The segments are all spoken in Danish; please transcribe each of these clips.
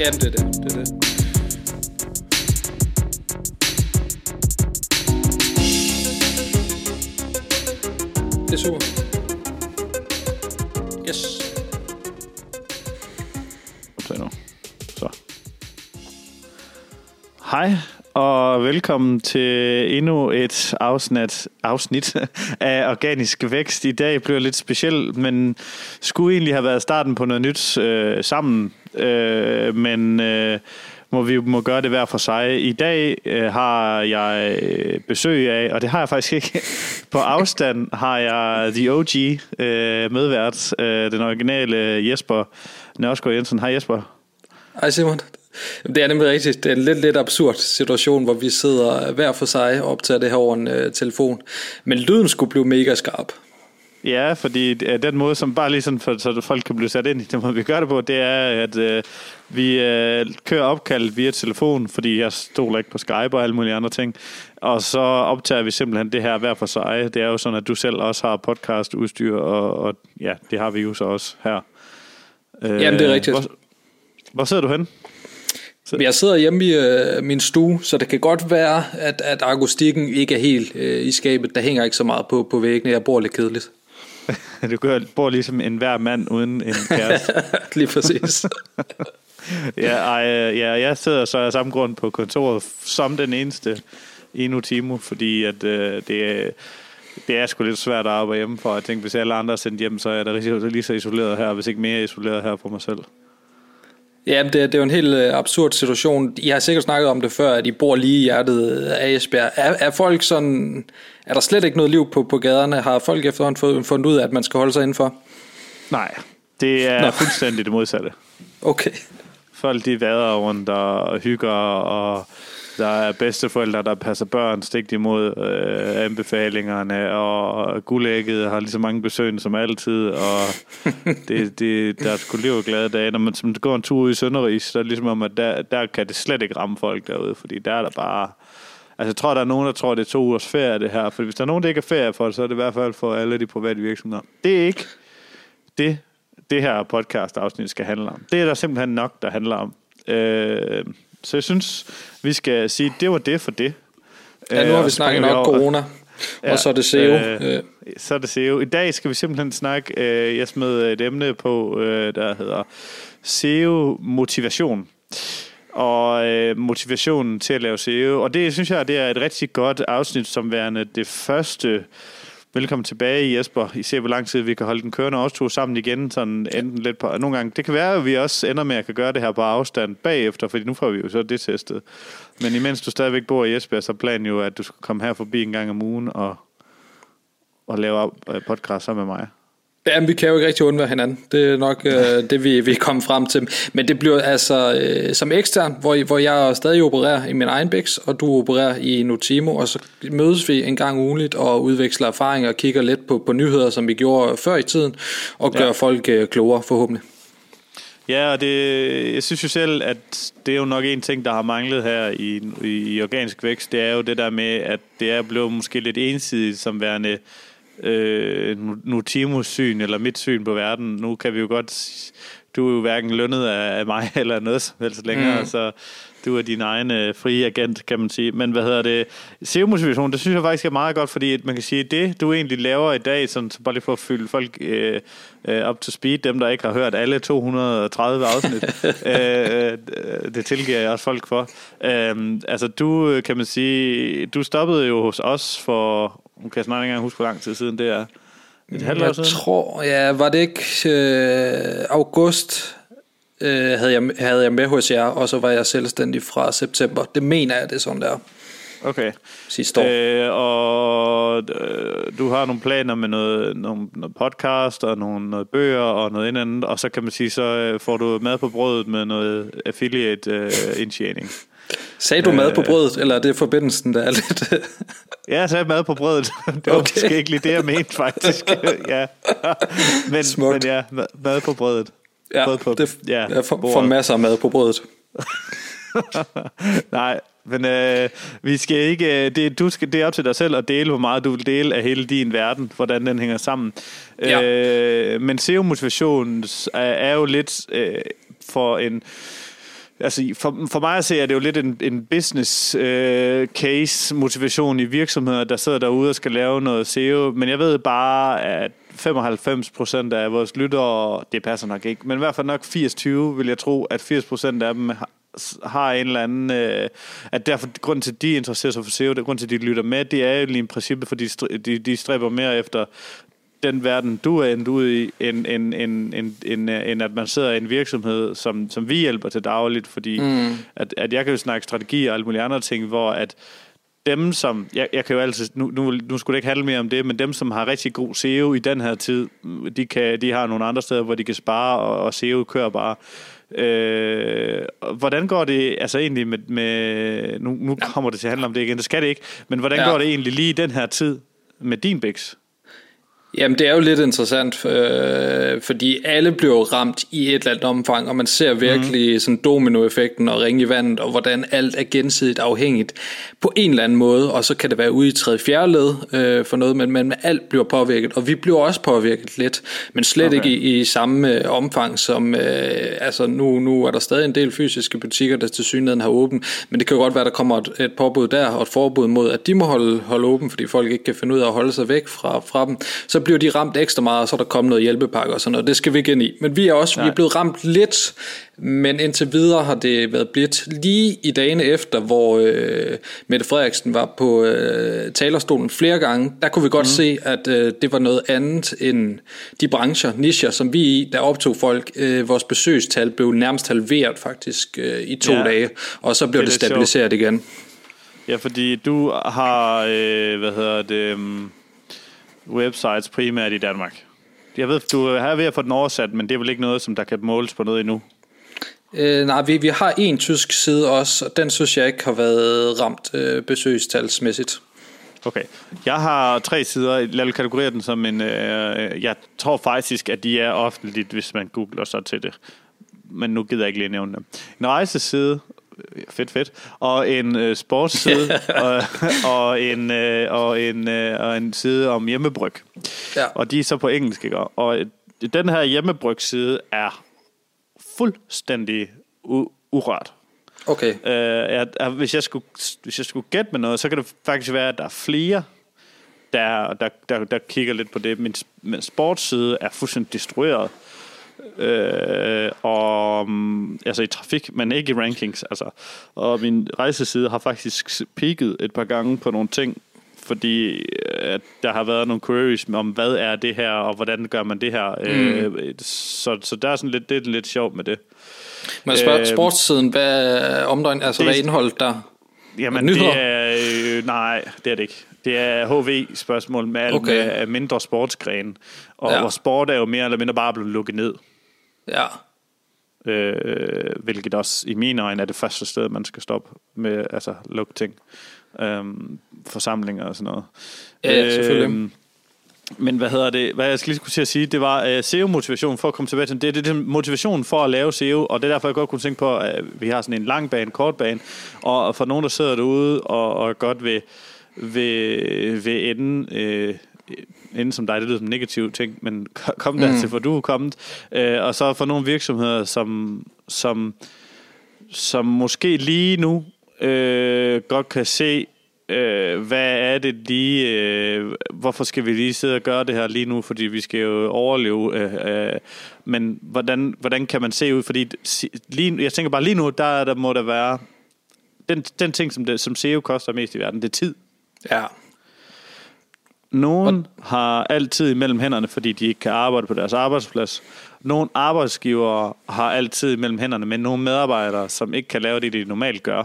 Jamen, det er det. Det er det. Det er super. Yes. Så. Hej og velkommen til endnu et afsnit af Organisk Vækst. I dag bliver lidt specielt, men skulle egentlig have været starten på noget nyt sammen. Vi må gøre det hver for sig. I dag har jeg besøg af, og det har jeg faktisk ikke. På afstand har jeg The OG medvært, den originale Jesper Nørskov Jensen. Hej Jesper. Hej Simon. Det er nemlig rigtigt. Det er en lidt absurd situation, hvor vi sidder hver for sig og optager det her over en telefon. Men lyden skulle blive mega skarp. Ja, fordi den måde, som bare lige sådan, så folk kan blive sat ind i den måde, vi gør det på, det er, at vi kører opkald via telefon, fordi jeg stoler ikke på Skype og alle mulige andre ting. Og så optager vi simpelthen det her hver for sig. Det er jo sådan, at du selv også har podcastudstyr, og ja, det har vi jo så også her. Jamen, det er rigtigt. Hvor sidder du henne? Jeg sidder hjemme i min stue, så det kan godt være, at akustikken ikke er helt i skabet. Der hænger ikke så meget på væggene. Jeg bor lidt kedeligt. Du bor ligesom enhver mand uden en kæreste. Lige præcis. Jeg sidder så af samme grund på kontoret som den eneste i Nutimo, fordi at, det er sgu lidt svært at arbejde hjemme for. Jeg tænker, hvis alle andre er sendt hjem, så er det lige så isoleret her, hvis ikke mere isoleret her på mig selv. Ja, det er jo en helt absurd situation. I har sikkert snakket om det før, at I bor lige i hjertet af Esbjerg. Er folk sådan, er der slet ikke noget liv på gaderne? Har folk efterhånden fundet ud af, at man skal holde sig indenfor? Nej, det er fuldstændig det modsatte. Okay. Folk de vader rundt og hygger, og der er bedsteforældre, der passer børn stik imod anbefalingerne, og guldægget har lige så mange besøgende som altid, og der er sgu liv og glade dage. Når man går en tur ud i Sønderrig, så er det ligesom om, at der kan det slet ikke ramme folk derude, fordi der er der bare... Altså jeg tror, der er nogen, der tror, det er 2 ugers ferie det her, for hvis der er nogen, der ikke er ferie for det, så er det i hvert fald for alle de private virksomheder. Det er ikke det, det her podcast-afsnit skal handle om. Det er der simpelthen nok, der handler om. Så jeg synes, vi skal sige, det var det for det. Ja, nu har vi snakket nok corona, og så er det SEO. Så er det SEO. I dag skal vi simpelthen snakke, jeg smed et emne på, der hedder SEO-motivation. Og motivationen til at lave SEO. Og det synes jeg, det er et rigtig godt afsnit som værende det første. Velkommen tilbage, Jesper. I ser, hvor lang tid vi kan holde den kørende også to sammen igen, sådan enten lidt på nogle gange. Det kan være, at vi også ender med at kan gøre det her på afstand bagefter, fordi nu får vi jo så det testet. Men imens du stadigvæk bor i Esbjerg, så planen jo, at du skal komme her forbi en gang om ugen og lave podcast sammen med mig. Jamen, vi kan jo ikke rigtig undvære hinanden. Det er nok det, vi kommer frem til. Men det bliver altså som ekstern, hvor jeg stadig opererer i min egen bæks, og du opererer i Nutimo, og så mødes vi en gang ugenligt og udveksler erfaringer og kigger lidt på nyheder, som vi gjorde før i tiden, og gør folk klogere forhåbentlig. Ja, og det, jeg synes jo selv, at det er jo nok en ting, der har manglet her i Organisk Vækst. Det er jo det der med, at det er blevet måske lidt ensidigt som værende Nutimos syn eller mit syn på verden. Nu kan vi jo godt, du er jo hverken lønnet af mig eller noget som helst længere, så du er din egen frie agent, kan man sige. Men hvad hedder det? SEO-motivation, det synes jeg faktisk er meget godt, fordi man kan sige, det du egentlig laver i dag, sådan, så bare lige for at fylde folk up to speed, dem der ikke har hørt alle 230 afsnit, det tilgiver jeg også folk for. Altså du, kan man sige, du stoppede jo hos os for... Nu kan jeg snart ikke engang huske, hvor lang tid siden det er. Et halvt år siden? Jeg tror, var det ikke august, havde jeg med hos jer, og så var jeg selvstændig fra september. Det mener jeg, det er sådan der. Okay. Sidste år. Og du har nogle planer med noget podcast, og noget bøger, og noget andet, og så kan man sige, så får du mad på brødet med noget affiliate-indtjening. Sagde du mad på brødet, eller er det forbindelsen, der er lidt... Ja, så er mad på brødet. Det var måske ikke lige det, jeg mente, faktisk. Ja. Men ja, mad på brødet. Ja, brød på, jeg får masser af mad på brødet. Nej, men vi skal ikke... Det er op til dig selv at dele, hvor meget du vil dele af hele din verden, hvordan den hænger sammen. Ja. Men SEO-motivation er jo lidt for en... altså for mig at se, er det jo lidt en business case motivation i virksomheder, der sidder derude og skal lave noget SEO. Men jeg ved bare, at 95% af vores lyttere, det passer nok ikke, men i hvert fald nok 80-20, vil jeg tro, at 80% af dem har en eller anden, at derfor grund til, at de interesserer sig for SEO, grund til, at de lytter med, det er jo lige i princippet, fordi de stræber mere efter den verden, du er endt ud i, end at man sidder i en virksomhed, som vi hjælper til dagligt, fordi at jeg kan jo snakke strategi og alle mulige andre ting, hvor at dem, som... Jeg kan jo altid... Nu skulle det ikke handle mere om det, men dem, som har rigtig god SEO i den her tid, de har nogle andre steder, hvor de kan spare, og SEO kører bare. Hvordan går det altså egentlig med nu kommer det til at handle om det igen, det skal det ikke, men hvordan går det egentlig lige i den her tid med din bæks? Jamen, det er jo lidt interessant, fordi alle bliver ramt i et eller andet omfang, og man ser virkelig sådan dominoeffekten og ringe i vandet, og hvordan alt er gensidigt afhængigt på en eller anden måde, og så kan det være ude i 3.-4. led for noget, men alt bliver påvirket, og vi bliver også påvirket lidt, men slet ikke i samme omfang som, altså nu er der stadig en del fysiske butikker, der til synligheden har åbent, men det kan jo godt være, der kommer et påbud der, og et forbud mod, at de må holde åben, fordi folk ikke kan finde ud af at holde sig væk fra dem, så bliver de ramt ekstra meget, og så er der kommet noget hjælpepakke og sådan noget. Det skal vi ikke ind i. Men vi er blevet ramt lidt, men indtil videre har det været blidt. Lige i dagene efter, hvor Mette Frederiksen var på talerstolen flere gange, der kunne vi godt se, at det var noget andet end de brancher, nischer, som vi i, der optog folk. Vores besøgstal blev nærmest halveret faktisk i 2 dage, og så blev det stabiliseret igen. Ja, fordi du har, websites primært i Danmark. Jeg ved, du er ved at få den oversat, men det er vel ikke noget, som der kan måles på noget endnu? Nej, vi har en tysk side også, og den synes jeg ikke har været ramt besøgstalsmæssigt. Okay. Jeg har 3 sider. Lad os kategorere den som en... jeg tror faktisk, at de er offentligt, hvis man googler sig til det. Men nu gider jeg ikke lige nævne dem. En rejseside... fedt og en sportsside og en side om hjemmebryg. Ja. Og de er så på engelsk, ikke? Og den her hjemmebrygside er fuldstændig urørt. Okay. Hvis jeg skulle gætte med noget, så kan det faktisk være, at der er flere der kigger lidt på det. Min sportsside er fuldstændig destrueret. Og altså i trafik, men ikke i rankings altså. Og min rejseside har faktisk peaked et par gange på nogle ting, fordi der har været nogle queries om, hvad er det her, og hvordan gør man det her. Så der er sådan lidt, det er lidt sjovt med det. Men sportssiden, hvad omdøgn, altså hvad er indholdet der? Jamen nyheder? Det er, nej, det er det ikke. Det er HV-spørgsmål med alt med mindre sportsgrene. Og hvor sport er jo mere eller mindre bare blevet lukket ned. Ja. Hvilket også i mine øjne er det første sted, man skal stoppe med, altså lukke ting. Forsamlinger og sådan noget. Ja, selvfølgelig. Men hvad jeg skal lige kunne sige, det var SEO-motivation for at komme tilbage til det er motivationen for at lave SEO, og det er derfor, jeg godt kunne tænke på, at vi har sådan en lang bane, kort bane, og for nogen, der sidder derude og godt vil ende som dig, det lyder som negativ ting, men kom der til, hvor du er kommet. Og så for nogle virksomheder, som måske lige nu godt kan se, hvad er det lige, hvorfor skal vi lige sidde og gøre det her lige nu, fordi vi skal jo overleve, men hvordan kan man se ud, fordi lige, jeg tænker bare lige nu, der må der være, den ting, som SEO koster mest i verden, det er tid. Ja. Nogen har altid imellem hænderne, fordi de ikke kan arbejde på deres arbejdsplads. Nogle arbejdsgivere har altid imellem hænderne, men nogle medarbejdere, som ikke kan lave det, de normalt gør.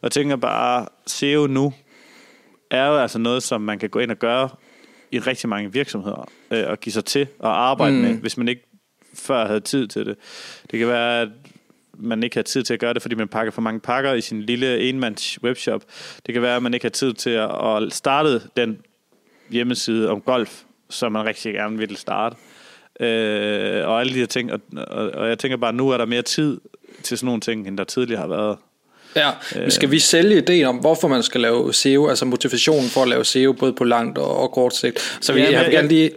Og tænker bare, SEO nu er jo altså noget, som man kan gå ind og gøre i rigtig mange virksomheder, og give sig til at arbejde med, hvis man ikke før havde tid til det. Det kan være, at man ikke har tid til at gøre det, fordi man pakker for mange pakker i sin lille enmands webshop. Det kan være, at man ikke har tid til at starte den hjemmeside om golf, som man rigtig gerne vil starte. Og alle de her ting. Og jeg tænker bare, nu er der mere tid til sådan nogle ting, end der tidligere har været. Ja, men skal vi sælge ideen om, hvorfor man skal lave SEO, altså motivationen for at lave SEO, både på langt og kort sigt? Så vi, ja, jeg vil gerne lige...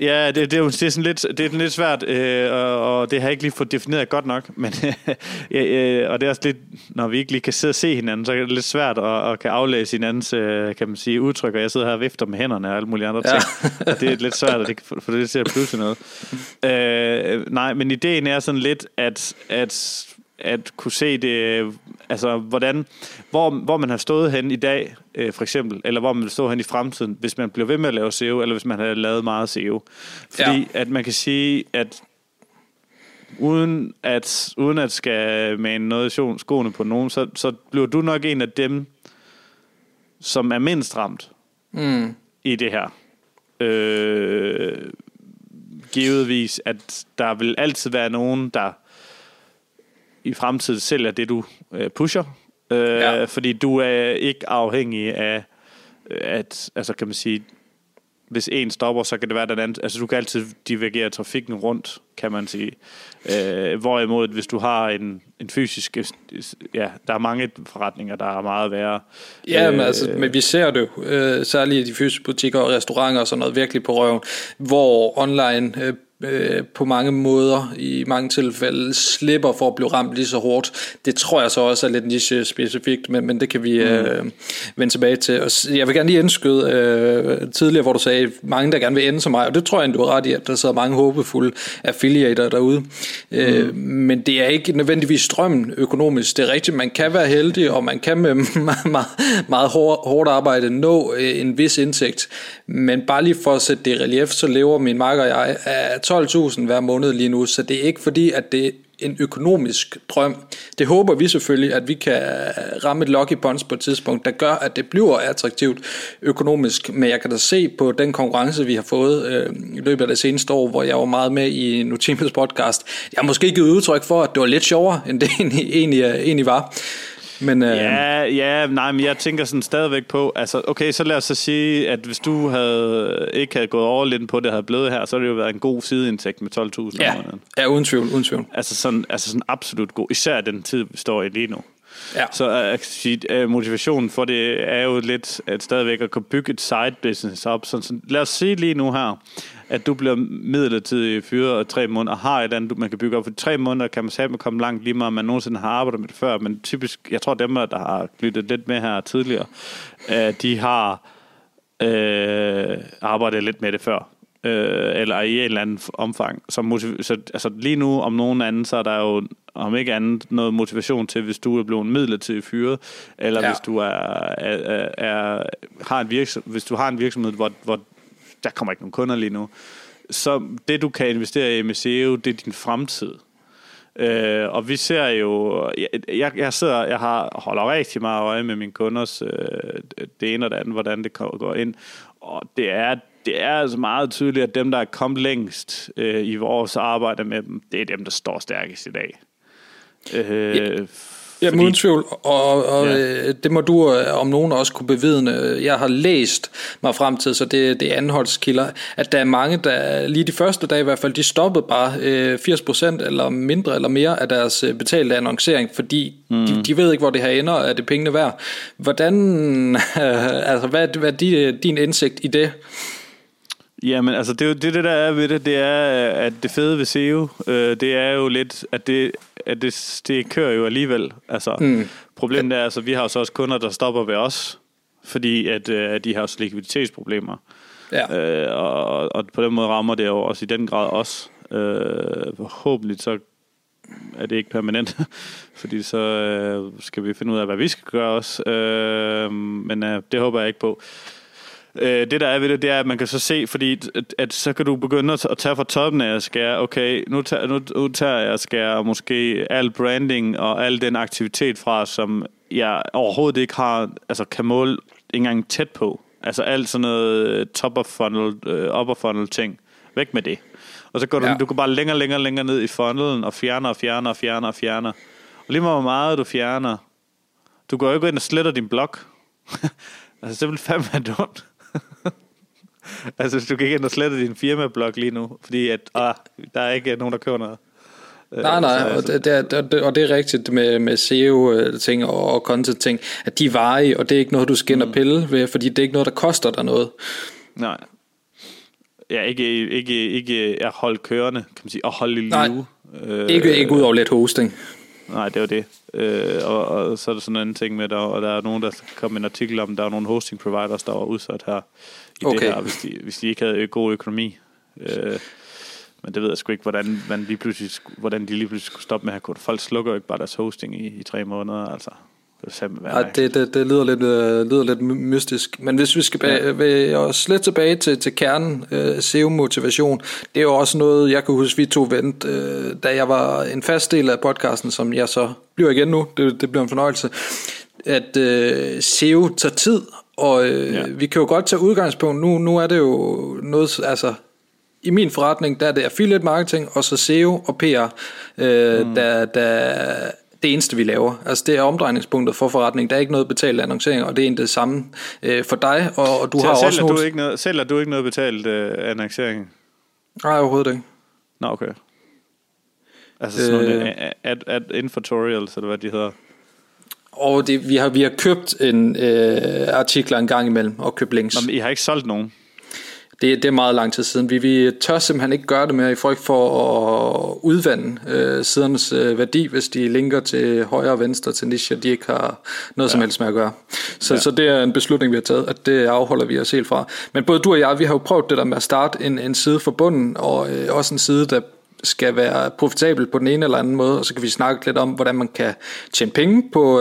Ja, det er sådan lidt, det er lidt svært, og det har jeg ikke lige fået defineret godt nok, men og det er også lidt, når vi ikke lige kan sidde og se hinanden, så er det lidt svært at kan aflæse hinandens, kan man sige, udtryk, og jeg sidder her og vifter med hænderne og alle mulige andre ting, og det er lidt svært, at det kan få det til at pludselig noget. Nej, men ideen er sådan lidt, at kunne se det, altså hvordan, hvor man har stået hen i dag, for eksempel, eller hvor man vil stå hen i fremtiden, hvis man bliver ved med at lave SEO, eller hvis man har lavet meget SEO. Fordi at man kan sige, at uden at skal mane noget i skoene på nogen, så bliver du nok en af dem, som er mindst ramt i det her. Givetvis, at der vil altid være nogen, der i fremtiden selv er det, du pusher. Fordi du er ikke afhængig af, at, altså kan man sige, hvis en stopper, så kan det være den anden. Altså du kan altid divergere trafikken rundt, kan man sige. Hvorimod, hvis du har en fysisk, ja, der er mange forretninger, der er meget værre. Ja, men vi ser det jo, særligt i de fysiske butikker og restauranter og sådan noget, virkelig på røven, hvor online på mange måder i mange tilfælde slipper for at blive ramt lige så hårdt. Det tror jeg så også er lidt niche specifikt, men det kan vi vende tilbage til. Og jeg vil gerne lige indskyde tidligere, hvor du sagde, mange der gerne vil ende som mig, og det tror jeg, du har ret i, at der sidder mange håbefulde affiliater derude. Men det er ikke nødvendigvis strømmen økonomisk. Det er rigtigt, man kan være heldig, og man kan med meget hårdt arbejde nå en vis indtægt. Men bare lige for at sætte det i relief, så lever min makker og jeg af 12.000 hver måned lige nu, så det er ikke fordi, at det er en økonomisk drøm. Det håber vi selvfølgelig, at vi kan ramme et lucky punch på et tidspunkt, der gør, at det bliver attraktivt økonomisk, men jeg kan da se på den konkurrence, vi har fået i løbet af det seneste år, hvor jeg var meget med i Nutimos podcast. Jeg har måske givet udtryk for, at det var lidt sjovere, end det egentlig var. Men, nej, men jeg tænker sådan stadigvæk på, altså okay, så lad os så sige, at hvis du ikke havde gået over lidt på det, havde blevet her, så havde det jo været en god sideindtægt med 12.000. Ja, uden tvivl. Altså sådan absolut god, især den tid, vi står i lige nu. Ja. Så motivationen for det er jo lidt at stadigvæk at kunne bygge et side business op. Sådan, lad os sige lige nu her, at du bliver midlertidig fyret og 3 måneder og har et andet, man kan bygge op for 3 måneder, kan man sammen komme langt lige meget, man nogensinde har arbejdet med det før. Men typisk, jeg tror dem, der har lyttet lidt med her tidligere, de har arbejdet lidt med det før. Eller i en eller anden omfang. Så altså lige nu, om nogen anden, så er der jo om ikke andet noget motivation til, hvis du er blevet midlertidig fyret, eller hvis du har en virksomhed, hvor der kommer ikke nogen kunder lige nu. Så det, du kan investere i med SEO, det er din fremtid. Og vi ser jo, jeg holder rigtig meget øje med mine kunders det ene og det andet, hvordan det går ind. Og det er altså meget tydeligt, at dem, der er kommet længst i vores arbejde med dem, det er dem, der står stærkest i dag. Ja, uden tvivl, og det må du om nogen også kunne bevidne. Jeg har læst mig frem til, så det er anholdskilder, at der er mange, der lige de første dage i hvert fald, de stoppede bare 80% eller mindre eller mere af deres betalte annoncering, fordi de ved ikke, hvor det her ender, og er det pengene værd. Hvordan, altså hvad er din indsigt i det? Jamen, altså det der er ved det er, at det fede ved SEO, det er jo lidt, at det kører jo alligevel. Altså, problemet er, altså, vi har jo så også kunder, der stopper ved os, fordi at de har også likviditetsproblemer. Ja. Og på den måde rammer det jo også i den grad os. Forhåbentlig så er det ikke permanent, fordi så skal vi finde ud af, hvad vi skal gøre også. Men det håber jeg ikke på. Det der er ved det er, at man kan så se, fordi at så kan du begynde at tage fra toppen af at skære, okay, nu tager jeg at skære måske al branding og al den aktivitet fra, som jeg overhovedet ikke har, altså kan måle ikke engang tæt på. Altså alt sådan noget top of funnel, upper funnel ting. Væk med det. Og så går du går bare længere ned i funnelen og fjerner. Og lige meget hvor meget du fjerner, du går jo ikke ind og sletter din blog. Altså det vil fandme være dumt. Altså hvis du gik ind og slettede din firmablog lige nu, fordi at der er ikke nogen, der køber noget. Nej, og det er rigtigt med SEO-ting og content-ting, at de er varige, og det er ikke noget, du skal ind og pille ved, fordi det er ikke noget, der koster dig noget. Nej. Ja, ikke er holdt kørende, kan man sige, og holde i live. Ikke ud over let hosting. Nej, det var det. Og så er der sådan en anden ting med, og der er nogen, der kom med en artikel om, der er nogle hosting providers, der var udsat her i okay. det her, hvis de ikke havde god økonomi. Men det ved jeg sgu ikke, hvordan de lige pludselig skulle stoppe med at have kunnet. Folk slukker jo ikke bare deres hosting i 3 måneder, altså. Det lyder lidt mystisk. Men hvis vi skal os lidt tilbage til kernen, SEO-motivation, det er jo også noget, jeg kan huske, vi to vendte, da jeg var en fast del af podcasten, som jeg så bliver igen nu. Det bliver en fornøjelse. At SEO tager tid, og vi kan jo godt tage udgangspunkt. Nu er det jo noget, altså... I min forretning, der er det affiliate marketing, og så SEO og PR, der det eneste, vi laver. Altså, det er omdrejningspunktet for forretningen. Der er ikke noget betalt annoncering, og det er en det samme for dig, og du har også noget... Sælger du ikke noget betalt annoncering? Nej, overhovedet ikke. Nå, okay. Altså sådan nogle infotorials, eller hvad de hedder. Og det, vi har købt en artikler en gang imellem, og købt links. Nå, men I har ikke solgt nogen? Det er meget lang tid siden. Vi tør simpelthen ikke gøre det mere i frygt for at udvande sidernes værdi, hvis de linker til højre og venstre til niche, de ikke har noget som helst med at gøre. Så det er en beslutning, vi har taget, og det afholder vi os helt fra. Men både du og jeg, vi har jo prøvet det der med at starte en side for bunden, og også en side, der skal være profitabel på den ene eller anden måde, og så kan vi snakke lidt om, hvordan man kan tjene penge på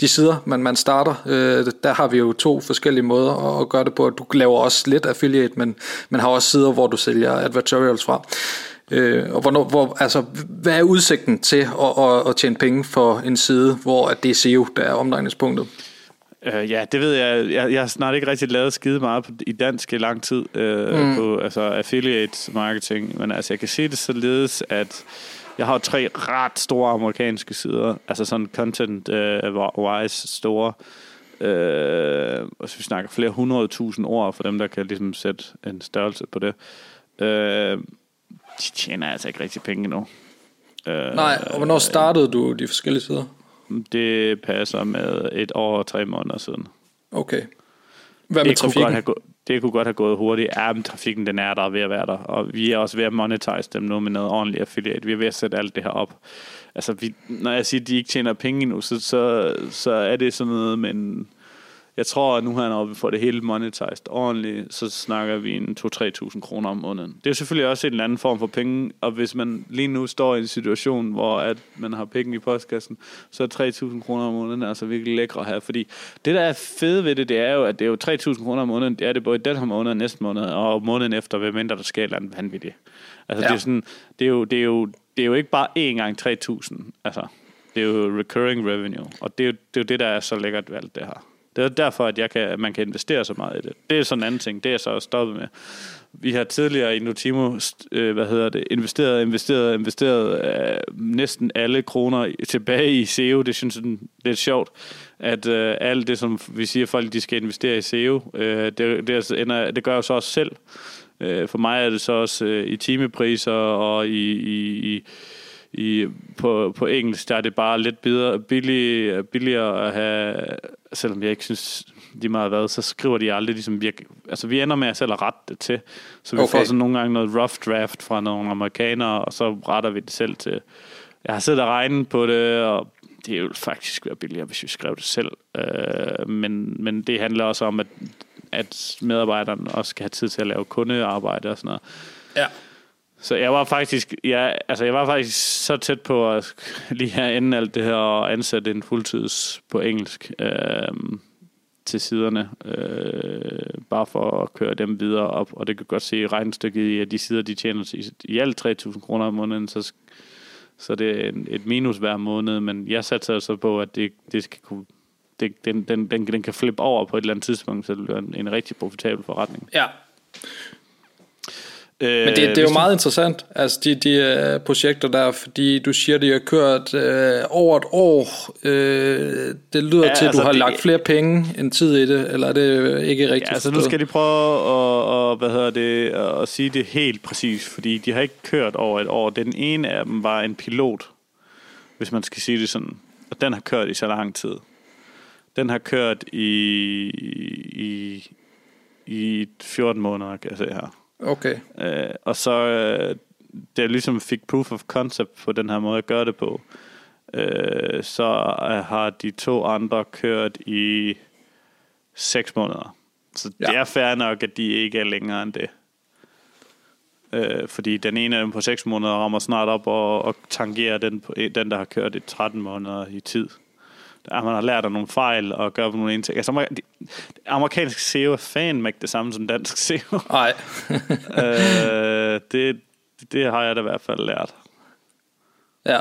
de sider, man starter. Der har vi jo 2 forskellige måder at gøre det på. Du laver også lidt affiliate, men man har også sider, hvor du sælger advertorials fra. Og hvad er udsigten til at tjene penge for en side, hvor det er SEO, der er omdrejningspunktet? Ja, det ved jeg. Jeg har snart ikke rigtig lavet skide meget i dansk i lang tid på affiliate marketing, men altså jeg kan se det således, at jeg har 3 ret store amerikanske sider, altså sådan content-wise store, og så vi snakker flere 100.000 ord for dem, der kan ligesom sætte en størrelse på det. De tjener altså ikke rigtig penge endnu. Nej, og hvornår startede du de forskellige sider? Det passer med 1 år og 3 måneder siden. Okay. Hvad med trafikken? Det kunne godt have gået hurtigt. Ja, men trafikken den er der ved at være der. Og vi er også ved at monetize dem nu med noget ordentligt affiliate. Vi er ved at sætte alt det her op. Altså, når jeg siger, at de ikke tjener penge endnu, så er det sådan noget, men jeg tror, at nu her, når vi får det hele monetized ordentligt, så snakker vi en 2-3.000 kroner om måneden. Det er jo selvfølgelig også en eller anden form for penge, og hvis man lige nu står i en situation, hvor at man har penge i postkassen, så er 3.000 kroner om måneden altså virkelig lækre at have. Fordi det, der er fedt ved det, det er jo, at det er jo 3.000 kroner om måneden, det er det både den her måned og næste måned, og måneden efter, hvem mindre der sker eller andet vanvittigt. Altså, ja. Det er jo ikke bare én gang 3.000, altså, det er jo recurring revenue, og det er jo det, der er så lækkert ved alt det her. Det er derfor, at man kan investere så meget i det. Det er sådan en anden ting. Det er så stoppet med. Vi har tidligere i Nutimo investeret næsten alle kroner tilbage i SEO. Det synes jeg det er sjovt, at alt det, som vi siger, folk de skal investere i SEO, det gør jo så også selv. For mig er det så også i timepriser og på engelsk, der er det bare lidt billigere at have, selvom jeg ikke synes lige meget hvad, så skriver de aldrig ligesom vi ender med at selv at rette det til, så vi får sådan nogle gange noget rough draft fra nogle amerikanere, og så retter vi det selv til. Jeg har siddet og regnet på det, og det er jo faktisk være billigere, hvis vi skrev det selv, men det handler også om, at medarbejderne også skal have tid til at lave kundearbejde og sådan noget. Ja. Så jeg var faktisk så tæt på at lige her inden alt det her og ansætte en fuldtids på engelsk til siderne, bare for at køre dem videre op. Og det kan godt se i regnestykket i, at de sider, de tjener i alt 3.000 kroner om måneden, så det er et minus hver måned. Men jeg satte altså på, at den kan flippe over på et eller andet tidspunkt, så det bliver en rigtig profitabel forretning. Ja. Men det er jo meget interessant, altså de projekter der, fordi du siger, de har kørt over et år. Det lyder til, at du har lagt flere penge end tid i det, eller er det ikke rigtigt? Ja, altså nu skal de prøve at sige det helt præcis, fordi de har ikke kørt over et år. Den ene af dem var en pilot, hvis man skal sige det sådan, og den har kørt i så lang tid. Den har kørt i 14 måneder, kan jeg se her. Okay. Og så da jeg ligesom fik proof of concept på den her måde at gøre det på, så har de to andre kørt i 6 måneder. Så ja, det er fair nok, at de ikke er længere end det. Fordi den ene af dem på 6 måneder rammer snart op og tangerer den, der har kørt i 13 måneder i tid. Der man har lært af nogle fejl og gør nogle indtægter. Altså, amerikansk SEO er fan ikke det samme som dansk SEO. Nej. Det har jeg da i hvert fald lært. Ja.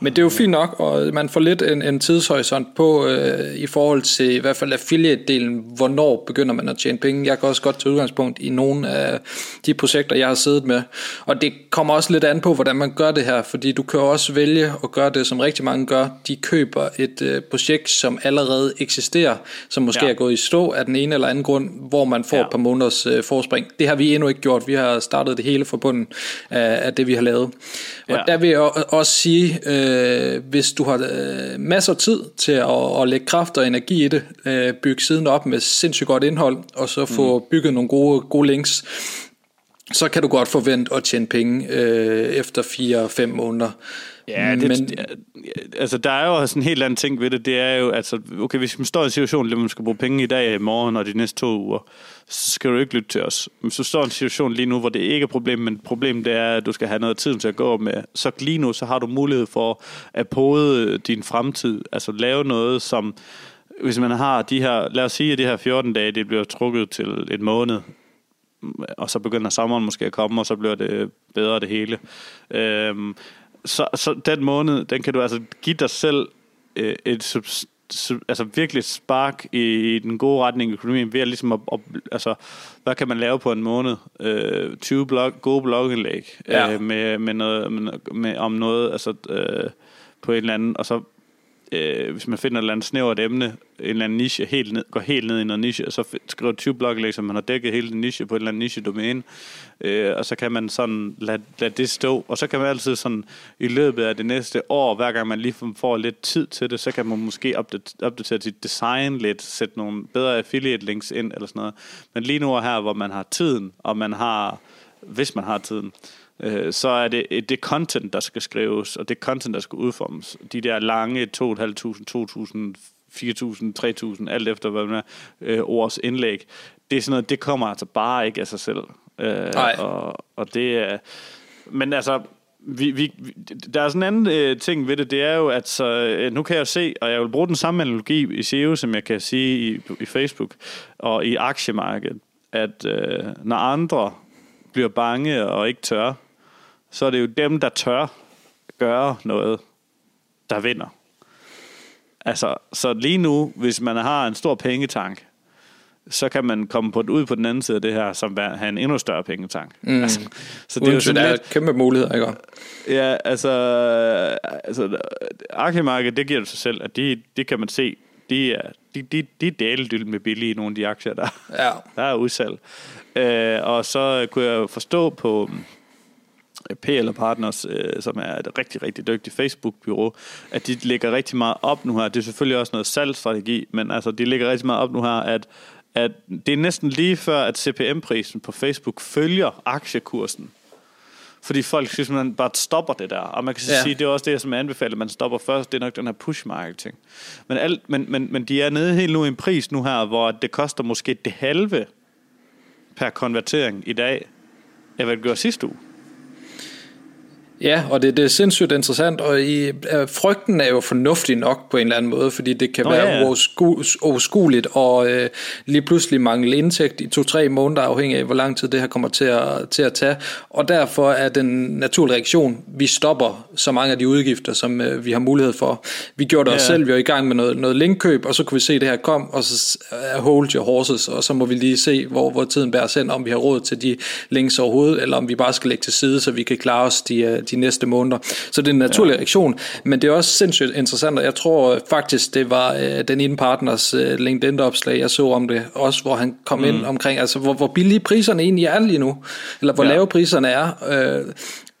Men det er jo fint nok, og man får lidt en tidshorisont på i forhold til i hvert fald affiliate-delen, hvornår begynder man at tjene penge. Jeg kan også godt tage udgangspunkt i nogle af de projekter, jeg har siddet med. Og det kommer også lidt an på, hvordan man gør det her, fordi du kan også vælge at gøre det, som rigtig mange gør. De køber et projekt, som allerede eksisterer, som måske er gået i stå af den ene eller anden grund, hvor man får et par måneders forspring. Det har vi endnu ikke gjort. Vi har startet det hele fra bunden af det, vi har lavet. Og der vil jeg også sige... hvis du har masser af tid til at lægge kraft og energi i det, bygge siden op med sindssygt godt indhold, og så få bygget nogle gode links, så kan du godt forvente at tjene penge efter 4-5 måneder. Ja, altså der er jo sådan en helt anden ting ved det. Det er jo, altså, okay, hvis man står i en situation, hvor man skal bruge penge i dag, i morgen og de næste 2 uger, så skal du ikke lytte til os. Men så står en situation lige nu, hvor det ikke er problem, men problemet det er, at du skal have noget tid til at gå med. Så lige nu, så har du mulighed for at pode din fremtid, altså lave noget, som hvis man har de her, lad os sige, at de her 14 dage, det bliver trukket til 1 måned, og så begynder sommeren måske at komme, og så bliver det bedre det hele. Så den måned, den kan du altså give dig selv altså virkelig spark i den gode retning i økonomien, ved at ligesom altså, hvad kan man lave på en måned? 20 gode blogindlæg med noget om noget, altså på en eller anden, og så hvis man finder et eller andet snævert emne, en eller anden niche, går helt ned i noget niche, og så skriver 20 blogindlæg, så man har dækket hele den niche på et eller andet niche-domæne, og så kan man sådan lade det stå, og så kan man altid sådan i løbet af det næste år, hver gang man lige får lidt tid til det, så kan man måske opdatere sit design lidt, sætte nogle bedre affiliate-links ind, eller sådan noget. Men lige nu er her, hvor man har tiden, og man har, hvis man har tiden, så er det content, der skal skrives, og det content, der skal udformes. De der lange 2.500, 2.000, 4.000, 3.000, alt efter hvad man er, ords indlæg. Det er sådan noget, det kommer altså bare ikke af sig selv. Og det er... Men altså... der er sådan en anden ting ved det, det er jo, at så, nu kan jeg se, og jeg vil bruge den samme analogi i SEO, som jeg kan sige i Facebook og i aktiemarkedet, at når andre bliver bange og ikke tør, så er det jo dem, der tør gøre noget, der vinder. Altså, så lige nu, hvis man har en stor pengetank, så kan man komme ud på den anden side af det her, som have en endnu større pengetank. Mm. Altså, så det er jo sådan der lidt... er kæmpe muligheder, ikke? Ja, altså aktiemarkedet, det giver det sig selv, at det kan man se, de er dæledylt med billige i nogle af de aktier, der er udsalg. Og så kunne jeg forstå på PL Partners, som er et rigtig, rigtig dygtigt Facebook-bureau, at de lægger rigtig meget op nu her. Det er selvfølgelig også noget salgsstrategi, men altså, de lægger rigtig meget op nu her, at det er næsten lige før, at CPM-prisen på Facebook følger aktiekursen. Fordi folk synes, man bare stopper det der. Og man kan sige, det er også det, som jeg anbefaler, man stopper først. Det er nok den her push-marketing. Men de er nede helt nu i en pris nu her, hvor det koster måske det halve per konvertering i dag, af hvad det gjorde sidste uge. Ja, og det er sindssygt interessant, og frygten er jo fornuftig nok på en eller anden måde, fordi det kan være overskueligt og lige pludselig mangle indtægt i 2-3 måneder, afhængig af hvor lang tid det her kommer til at tage, og derfor er den naturlige reaktion, vi stopper så mange af de udgifter, som vi har mulighed for. Vi gjorde det også selv, vi var i gang med noget linkkøb, og så kunne vi se, at det her kom, og så hold your horses, og så må vi lige se, hvor tiden bærer hen, om vi har råd til de links overhovedet, eller om vi bare skal lægge til side, så vi kan klare os de næste måneder. Så det er en naturlig reaktion, men det er også sindssygt interessant, og jeg tror faktisk, det var den ene partners LinkedIn-opslag, jeg så om det, også hvor han kom ind omkring, altså hvor billige priserne egentlig er lige nu, eller hvor lave priserne er,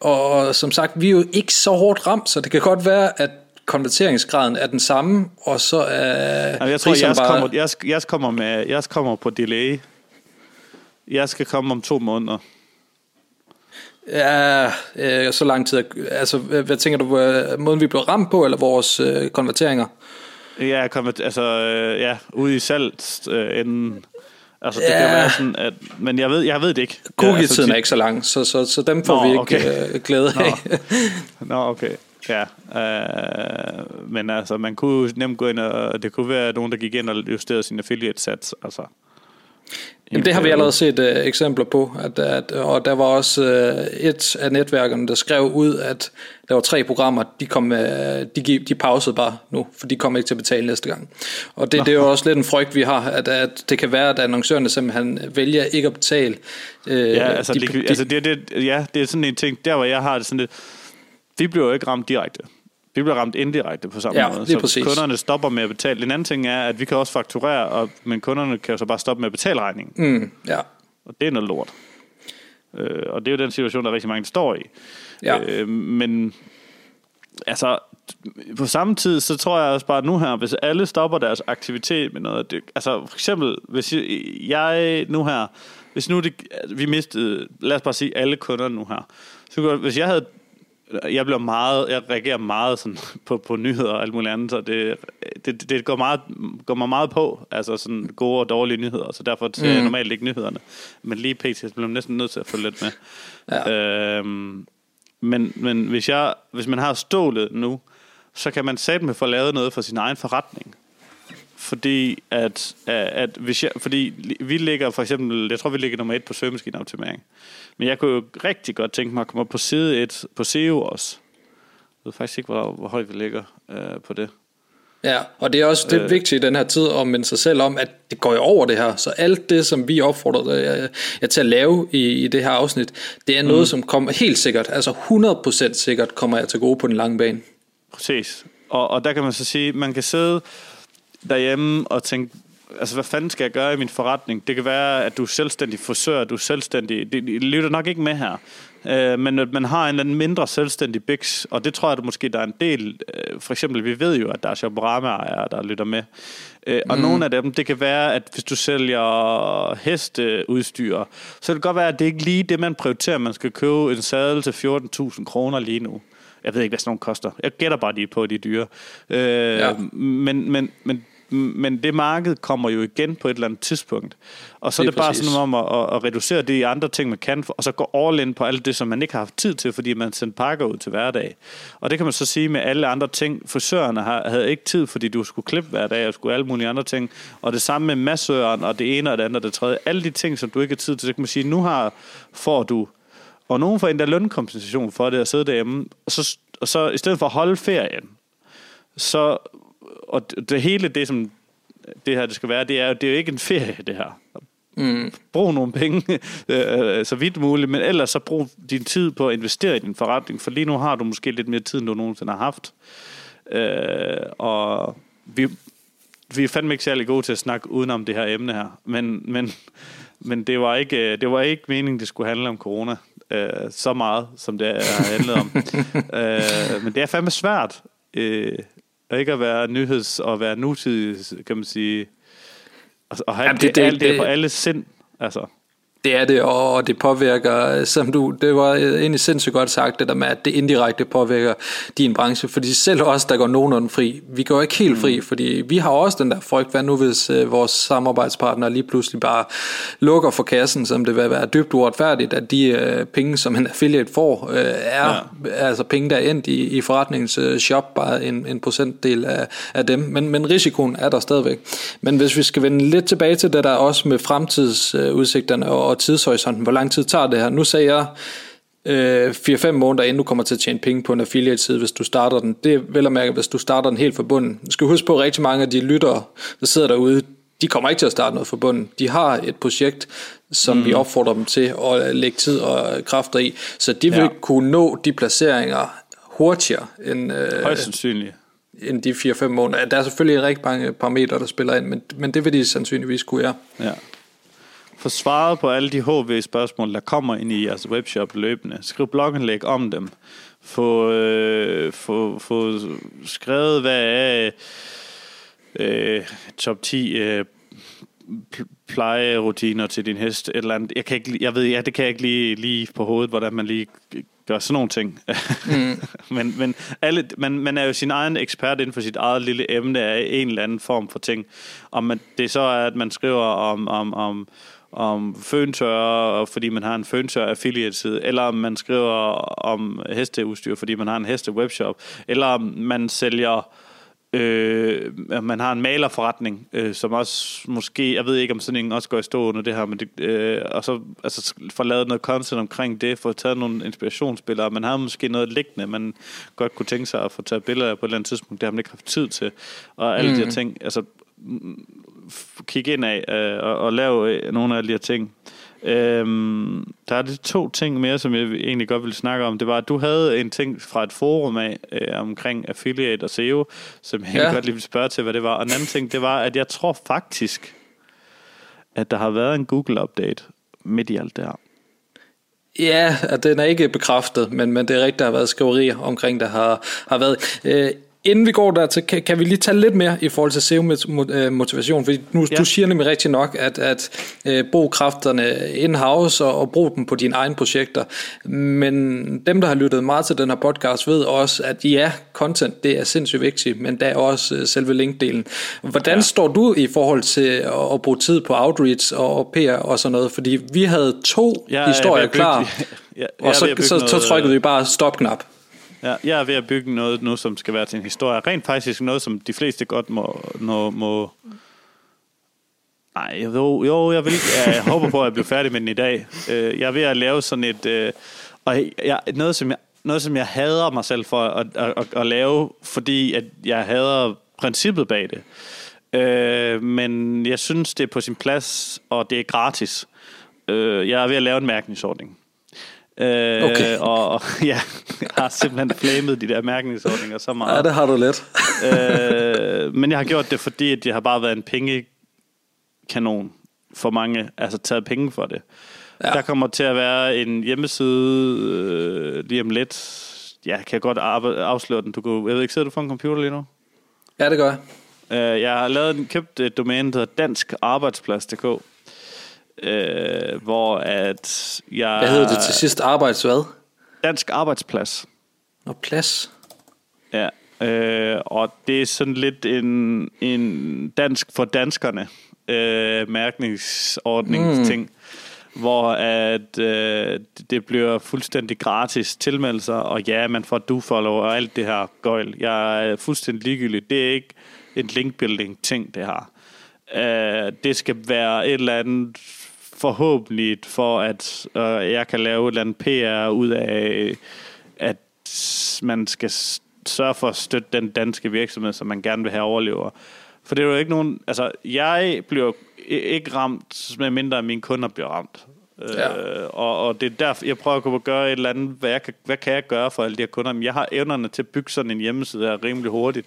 og som sagt, vi er jo ikke så hårdt ramt, så det kan godt være, at konverteringsgraden er den samme, og så er priserne bare... Jeg kommer på delay, Jeg skal komme om 2 måneder. Ja, så lang tid. Altså, hvad tænker du, måden vi blev ramt på, eller vores konverteringer? Ja, ja, ude i salg inden. Altså, det kan være sådan, at, men jeg ved det ikke. Cookie-tiden er ikke så lang, så dem får vi ikke glæde af. Ja, men altså, man kunne nemt gå ind, og det kunne være nogen, der gik ind og justerede sin affiliate-sats, altså. Jamen, det har vi allerede set eksempler på, og der var også et af netværkerne, der skrev ud, at der var 3 programmer, de pausede bare nu, for de kommer ikke til at betale næste gang. Og det er jo også lidt en frygt, vi har, at det kan være, at annoncørerne simpelthen vælger ikke at betale. Det er sådan en ting, der hvor jeg har det sådan lidt, vi bliver jo ikke ramt direkte. Vi bliver ramt indirekte på samme måde, så præcis. Kunderne stopper med at betale. En anden ting er, at vi kan også fakturere, men kunderne kan jo så bare stoppe med at betale regningen. Og det er noget lort. Og det er jo den situation, der rigtig mange står i. Ja. Men altså, på samme tid, så tror jeg også bare, at nu her, hvis alle stopper deres aktivitet med noget, altså for eksempel, hvis jeg nu her, hvis nu vi mistede, lad os bare sige, alle kunderne nu her, så hvis jeg reagerer meget sådan på nyheder og alt muligt andet, så det går mig meget på, altså sådan gode og dårlige nyheder, så derfor ser jeg normalt ikke nyhederne, men lige pt. Så bliver man næsten nødt til at følge lidt med. Men hvis man har stålet nu, så kan man satme få lavet noget for sin egen forretning, fordi at hvis jeg, fordi vi ligger for eksempel, jeg tror vi ligger nummer 1 på søgemaskineoptimering. Men jeg kunne jo rigtig godt tænke mig at komme op på side 1 på SEO også. Jeg ved faktisk ikke hvor højt vi ligger på det. Ja, og det er også det vigtige i den her tid at minde sig selv om, at det går jo over det her. Så alt det, som vi opfordrer jer til at lave i det her afsnit, det er noget, som kommer helt sikkert, altså 100% sikkert kommer jeg til gode på den lange bane. Præcis. Og der kan man så sige, man kan sidde derhjemme og tænke, altså hvad fanden skal jeg gøre i min forretning? Det kan være, at du er selvstændig frisør, du er selvstændig, det lytter nok ikke med her, men at man har en eller anden mindre selvstændig biks, og det tror jeg, at måske der er en del, for eksempel vi ved jo, at der er shopperama-ejere, der lytter med, og nogle af dem, det kan være, at hvis du sælger hesteudstyr, så kan det godt være, at det ikke lige det, man prioriterer, man skal købe en sadel til 14.000 kroner lige nu. Jeg ved ikke, hvad sådan nogle koster. Jeg gætter bare lige på, at de er dyre. Men det marked kommer jo igen på et eller andet tidspunkt. Og så det er bare sådan om at reducere det i andre ting, man kan, og så gå all in på alt det, som man ikke har haft tid til, fordi man sendte pakker ud til hverdag. Og det kan man så sige med alle andre ting. Frisørerne havde ikke tid, fordi du skulle klippe hver dag og skulle alle mulige andre ting. Og det samme med massøren og det ene og det andet og det tredje. Alle de ting, som du ikke har tid til, så kan man sige, nu får du... Og nogen får endda lønkompensation for det at sidde derhjemme. Og så i stedet for at holde ferien, så... Og det hele det, som det her det skal være, det er jo ikke en ferie, det her. Brug nogle penge, så vidt muligt, men ellers så brug din tid på at investere i din forretning, for lige nu har du måske lidt mere tid, end du nogensinde har haft. Og vi er fandme ikke særlig gode til at snakke udenom det her emne her, men det var ikke meningen, det skulle handle om corona, så meget, som det har handlet om. Men det er fandme svært, og ikke at være nyheds og være nutidig, kan man sige, og have det på alle sind, altså. Det er det, og det påvirker, det var egentlig sindssygt godt sagt, det der med, at det indirekte påvirker din branche, fordi selv os, der går nogenlunde fri, vi går ikke helt fri, fordi vi har også den der frygt, hvad nu hvis vores samarbejdspartnere lige pludselig bare lukker for kassen, som det vil være dybt uretfærdigt, at de penge, som en affiliate får, altså penge, der er endt i forretningens shop, bare en procentdel af dem, men risikoen er der stadigvæk. Men hvis vi skal vende lidt tilbage til det der også med fremtidsudsigterne og tidshorisonten, hvor lang tid tager det her? Nu sagde jeg 4-5 måneder, inden du kommer til at tjene penge på en affiliate-side, hvis du starter den. Det er vel at mærke, hvis du starter den helt fra bunden. Du skal huske på, at rigtig mange af de lyttere, der sidder derude, de kommer ikke til at starte noget fra bunden. De har et projekt, som vi opfordrer dem til at lægge tid og kræfter i, så de vil kunne nå de placeringer hurtigere end... højst sandsynligt. End de 4-5 måneder. Der er selvfølgelig rigtig mange parametre, der spiller ind, men det vil de sandsynligvis kunne gøre. Ja. Få svaret på alle de HV-spørgsmål, der kommer ind i jeres webshop løbende. Skriv blogindlæg om dem. Få skrevet, hvad er top 10 plejerutiner til din hest, et eller andet. Det kan jeg ikke lige på hovedet, hvordan man lige gør sådan nogle ting. Men man er jo sin egen ekspert inden for sit eget lille emne af en eller anden form for ting. Om man, det så er, at man skriver om føntørrer, fordi man har en føntørrer affiliate-side, eller om man skriver om hesteudstyr, fordi man har en heste-webshop, eller om man sælger... man har en malerforretning, som også måske, jeg ved ikke om sådan en også går i stå under det her, men det, og så altså, får lavet noget content omkring det, får taget nogle inspirationsbilleder, man har måske noget liggende, man godt kunne tænke sig at få taget billeder på et eller andet tidspunkt, det har man ikke haft tid til, og alle de her ting, altså kig ind af og lave nogle af de her ting. Der er lige 2 ting mere, som jeg egentlig godt ville snakke om. Det var, at du havde en ting fra et forum af omkring affiliate og SEO, som jeg godt lige ville spørge til, hvad det var. Og en anden ting, det var, at jeg tror faktisk, at der har været en Google-update midt i alt det her. Ja, og den er ikke bekræftet, men det er rigtigt, der har været skriverier omkring, der har været... Inden vi går der til, kan vi lige tage lidt mere i forhold til SEO-motivation, fordi du siger nemlig rigtig nok, at brug kræfterne in-house og brug dem på dine egne projekter. Men dem, der har lyttet meget til den her podcast, ved også, at content, det er sindssygt vigtigt, men der er også selve linkdelen. Hvordan står du i forhold til at bruge tid på outreach og PR og sådan noget? Fordi vi havde 2 historier klar, og så trykkede vi bare stop-knap. Ja, jeg er ved at bygge noget nu, som skal være til en historie. Rent faktisk noget, som de fleste godt må... Nej, jo, jeg vil ikke. Jeg håber på, at jeg bliver færdig med den i dag. Jeg er ved at lave sådan et... Og noget, som jeg hader mig selv for at lave, fordi at jeg hader princippet bag det. Men jeg synes, det er på sin plads, og det er gratis. Jeg er ved at lave en mærkningsordning. Okay. Og jeg har simpelthen flamet de der mærkningsordninger så meget. Ja, det har du let. Men jeg har gjort det, fordi det har bare været en pengekanon for mange, altså taget penge for det. Ja. Der kommer til at være en hjemmeside lige om lidt. Ja, kan jeg godt afsløre den. Jeg ved ikke, sidder du for en computer lige nu? Ja, det gør jeg. Jeg har købt et domæne, der hedder danskarbejdsplads.dk. Hvor at jeg... Hvad hedder det til sidst? Dansk arbejdsplads. Og plads. Ja, og det er sådan lidt en dansk for danskerne mærkningsordningsting, hvor at det bliver fuldstændig gratis tilmeldelser, og man får do-follow og alt det her gøjl. Jeg er fuldstændig ligegyldig. Det er ikke en linkbuilding-ting, det her. Det skal være et eller andet forhåbentligt for at jeg kan lave et eller andet PR ud af, at man skal sørge for at støtte den danske virksomhed, som man gerne vil have overlever. For det er jo ikke nogen... Altså, jeg bliver ikke ramt, medmindre mine kunder bliver ramt. Ja. Og det er derfor, jeg prøver at gøre et eller andet. Hvad kan jeg gøre for alle de her kunder? Men jeg har evnerne til at bygge sådan en hjemmeside her rimelig hurtigt.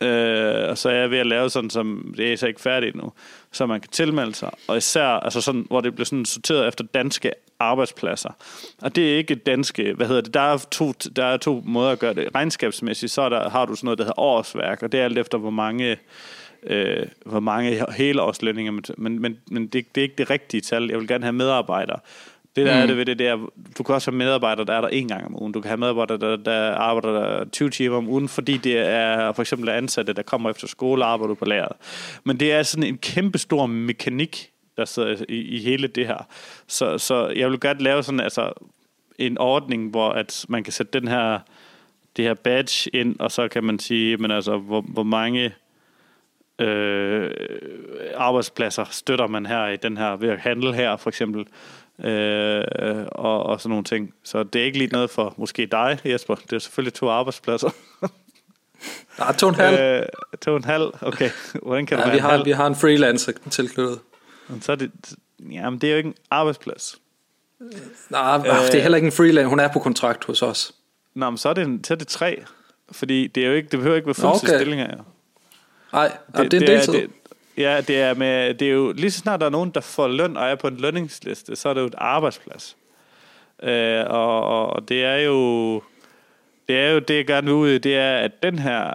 Og så er jeg ved at lave sådan, som det er så ikke færdigt endnu, så man kan tilmelde sig, og især altså sådan, hvor det bliver sådan sorteret efter danske arbejdspladser, og det er ikke danske, der er to måder at gøre det regnskabsmæssigt, har du sådan noget, der hedder årsværk, og det er alt efter hvor mange helårslønninger, men det er ikke det rigtige tal. Jeg vil gerne have medarbejdere. Det der er det ved det der, du kan også have medarbejdere, der er der 1 gang om ugen. Du kan have medarbejdere, der arbejder der 20 timer om ugen, fordi det er for eksempel ansatte, der kommer efter skole og arbejder på lageret. Men det er sådan en kæmpe stor mekanik, der sidder i hele det her. Så jeg vil godt lave sådan altså en ordning, hvor at man kan sætte det her badge ind, og så kan man sige, men altså hvor mange arbejdspladser støtter man her i den her ved at handle her for eksempel. Og sådan nogle ting. Så det er ikke lige noget for måske dig, Jesper. Det er selvfølgelig 2 arbejdspladser. Nej, 2,5. 2,5, okay. Hvordan kan det være? Vi har en freelancer tilknyttet. Så det, jamen, det er jo ikke en arbejdsplads. Nej, det er heller ikke en freelancer. Hun er på kontrakt hos os. Nej, men så er det 3. Fordi det er jo ikke, det behøver ikke være fuldtidsstillinger. Okay. Nej, det er en deltid. Ja, det er jo lige så snart der er nogen, der får løn og er på en lønningsliste, så er det jo et arbejdsplads. Og det er jo det, jeg gerne vil ud i, det er, at den her,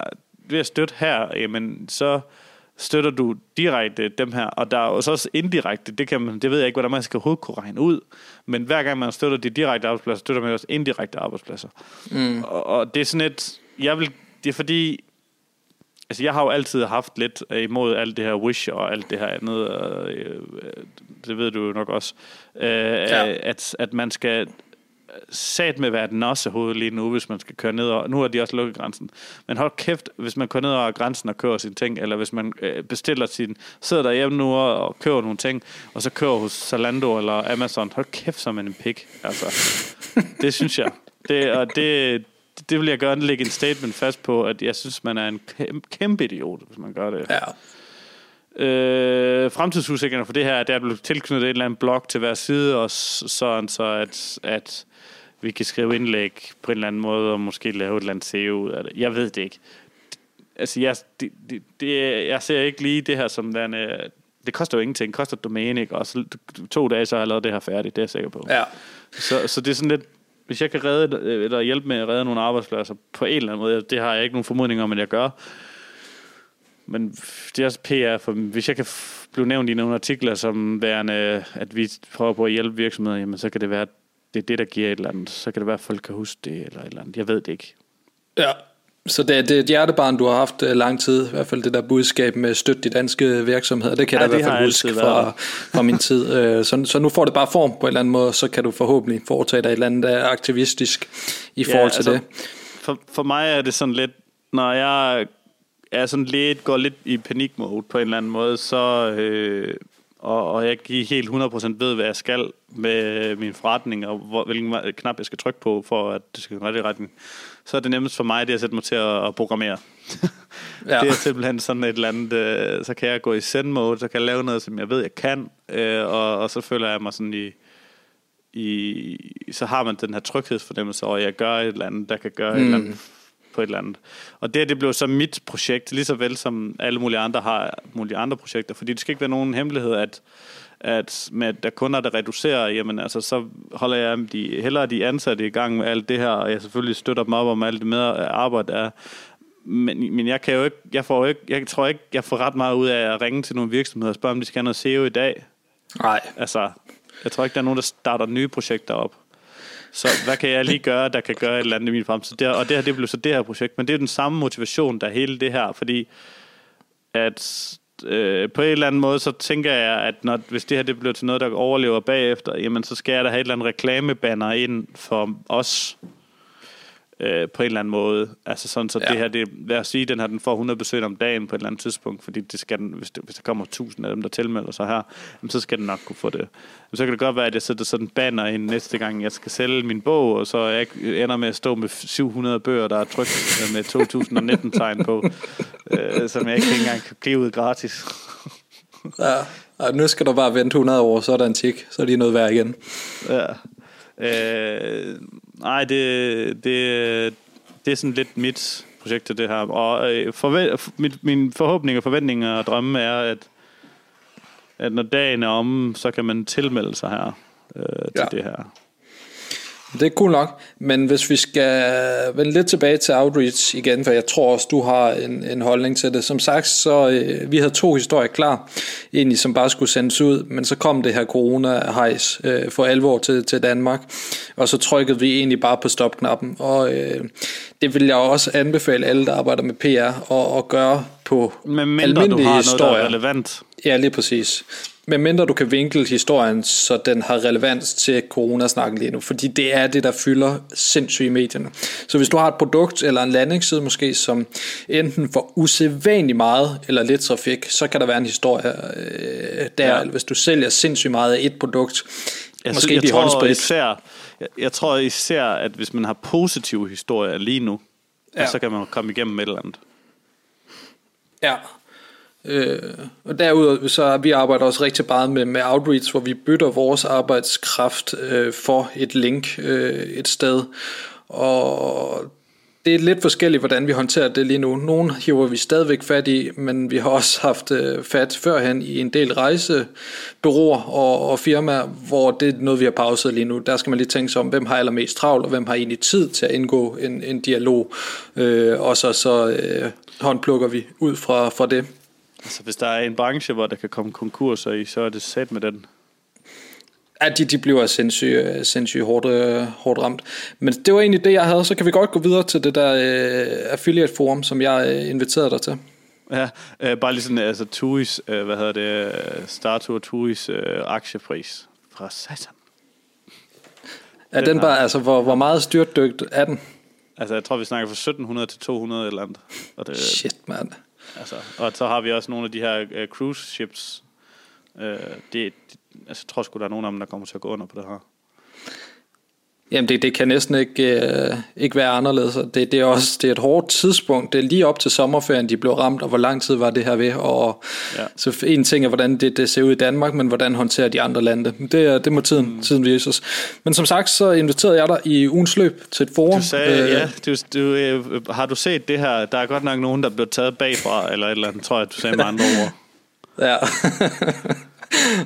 ved at støtte her, jamen så støtter du direkte dem her, og der er også indirekte, det ved jeg ikke, hvordan man skal kunne regne ud, men hver gang man støtter de direkte arbejdspladser, støtter man også indirekte arbejdspladser. Mm. Og det er sådan et, det er fordi, altså jeg har jo altid haft lidt imod alt det her wish og alt det her andet, og, det ved du jo nok også, at man skal sat med at være et nossehoved lige nu, hvis man skal køre ned, og nu har de også lukket grænsen. Men hold kæft, hvis man kører ned over grænsen og kører sine ting, eller hvis man bestiller sin, sidder derhjemme nu og kører nogle ting, og så kører hos Zalando eller Amazon, hold kæft, som en pik. Altså, det synes jeg. Det vil jeg gøre, at lægge en statement fast på, at jeg synes, man er en kæmpe idiot, hvis man gør det. Ja. Fremtidsudsigterne for det her, der er blevet tilknyttet et eller andet blog til hver side, og sådan så at vi kan skrive indlæg på en eller anden måde og måske lave et eller andet CEO ud af det. Jeg ved det ikke. Altså, jeg ser ikke lige det her som den. Det koster jo ingenting. Det koster domæne, ikke? Og så 2 dage, så har jeg lavet det her færdigt. Det er jeg sikker på. Ja. Så det er sådan lidt. Hvis jeg kan redde eller hjælpe med at redde nogle arbejdspladser på en eller anden måde, det har jeg ikke nogen formodninger om, at jeg gør. Men det er også PR, for hvis jeg kan blive nævnt i nogle artikler som værende, at vi prøver på at hjælpe virksomheder, jamen så kan det være, det er det, der giver et eller andet. Så kan det være, at folk kan huske det eller et eller andet. Jeg ved det ikke. Ja, så det er et hjertebarn, du har haft lang tid. I hvert fald det der budskab med støt de danske virksomheder. Det kan jeg da i hvert fald huske fra min tid. Så nu får det bare form på en eller anden måde, så kan du forhåbentlig foretage dig et eller andet aktivistisk i forhold til det. For mig er det sådan lidt, når jeg går lidt i panikmode på en eller anden måde, så og jeg giver helt 100% ved, hvad jeg skal med min forretning, og hvilken knap jeg skal trykke på, for at det skal gå i retning, så er det nemmest for mig, det at sætte mig til at programmere. Ja. Det er simpelthen sådan et eller andet, så kan jeg gå i send-mode, så kan jeg lave noget, som jeg ved, jeg kan, og så føler jeg mig sådan så har man den her tryghedsfornemmelse over, at jeg gør et eller andet, der kan gøre et eller andet, på et eller andet. Og det blev så mit projekt, lige så vel som alle mulige andre har mulige andre projekter, fordi det skal ikke være nogen hemmelighed, at med der kunder, der reducerer, jamen altså, så holder jeg hellere de ansatte i gang med alt det her, og jeg selvfølgelig støtter dem op om alt det med arbejde er. Men jeg kan jo ikke, jeg tror ikke, jeg får ret meget ud af at ringe til nogle virksomheder og spørge, om de skal have noget CEO i dag. Nej. Altså, jeg tror ikke, der er nogen, der starter nye projekter op. Så hvad kan jeg lige gøre, der kan gøre et eller andet i min fremtid? Og det her, det blev så det her projekt. Men det er den samme motivation, der hele det her. Fordi at på en eller anden måde, så tænker jeg, at hvis det her det bliver til noget, der overlever bagefter, jamen så skal jeg da have et eller andet reklamebanner ind for os på en eller anden måde. Altså sådan, så det her, det, lad os sige, den her, den får 100 besøg om dagen på et eller andet tidspunkt, fordi det skal den, hvis der kommer 1000 af dem, der tilmelder sig her, så skal den nok kunne få det. Jamen, så kan det godt være, at jeg sætter sådan en banner ind næste gang, jeg skal sælge min bog, og så jeg ender med at stå med 700 bøger, der er trykt med 2019-tegn på, som jeg ikke engang kan give ud gratis. Ja, nu skal du bare vente 100 år, så er der en tik, så er de noget værd igen. Ja. Nej, det er sådan lidt mit projekt til det her. Og mine forhåbninger, forventninger og drømme er, at når dagen er omme, så kan man tilmelde sig her til det her. Det er cool nok, men hvis vi skal vende lidt tilbage til Outreach igen, for jeg tror også, du har en holdning til det. Som sagt, så vi havde 2 historier klar, egentlig som bare skulle sendes ud, men så kom det her corona-hejs for alvor til Danmark, og så trykkede vi egentlig bare på stopknappen, og det vil jeg også anbefale alle, der arbejder med PR, at gøre på almindelige historier. Men mindre du har noget, der er relevant. Ja, lige præcis. Men mindre du kan vinkle historien, så den har relevans til coronasnakken lige nu, fordi det er det, der fylder sindssygt i medierne. Så hvis du har et produkt eller en landingsside måske, som enten får usædvanligt meget eller lidt trafik, så kan der være en historie der, hvis du sælger sindssygt meget af et produkt. Jeg tror især, at hvis man har positive historier lige nu, så kan man komme igennem med et eller andet. Ja. Og derudover så vi arbejder også rigtig meget med outreach, hvor vi bytter vores arbejdskraft for et link et sted, og det er lidt forskelligt, hvordan vi håndterer det lige nu. Nogle hiver vi stadigvæk fat i, men vi har også haft fat førhen i en del rejsebureauer og firmaer, hvor det er noget, vi har pauset lige nu. Der skal man lige tænke sig om, hvem har allermest travlt, og hvem har egentlig tid til at indgå en dialog, og så håndplukker vi ud fra det. Altså, hvis der er en branche, hvor der kan komme konkurser i, så er det sat med den. Ja, de bliver sindssygt hårdt ramt. Men det var egentlig det, jeg havde. Så kan vi godt gå videre til det der affiliate forum, som jeg inviterede dig til. Ja, bare lige sådan, altså Turis, Startur Turis aktiepris fra satan. Er den bare, altså hvor meget styrtdygt er den? Altså jeg tror, vi snakker fra 1700 til 200 eller andet. Og det, shit, mand. Altså, og så har vi også nogle af de her cruise ships. Jeg tror sgu, der er nogen af dem, der kommer til at gå under på det her. Jamen det kan næsten ikke være anderledes. Det er også et hårdt tidspunkt. Det er lige op til sommerferien, de blev ramt, og hvor lang tid var det her ved. Og ja. Så en ting er, hvordan det ser ud i Danmark, men hvordan håndterer de andre lande. Det må tiden vise os. Men som sagt, så inviterede jeg dig i ugens løb til et forum. Du sagde, har du set det her? Der er godt nok nogen, der blev taget bagfra, eller et eller andet, tror jeg, du sagde med andre ord. Ja.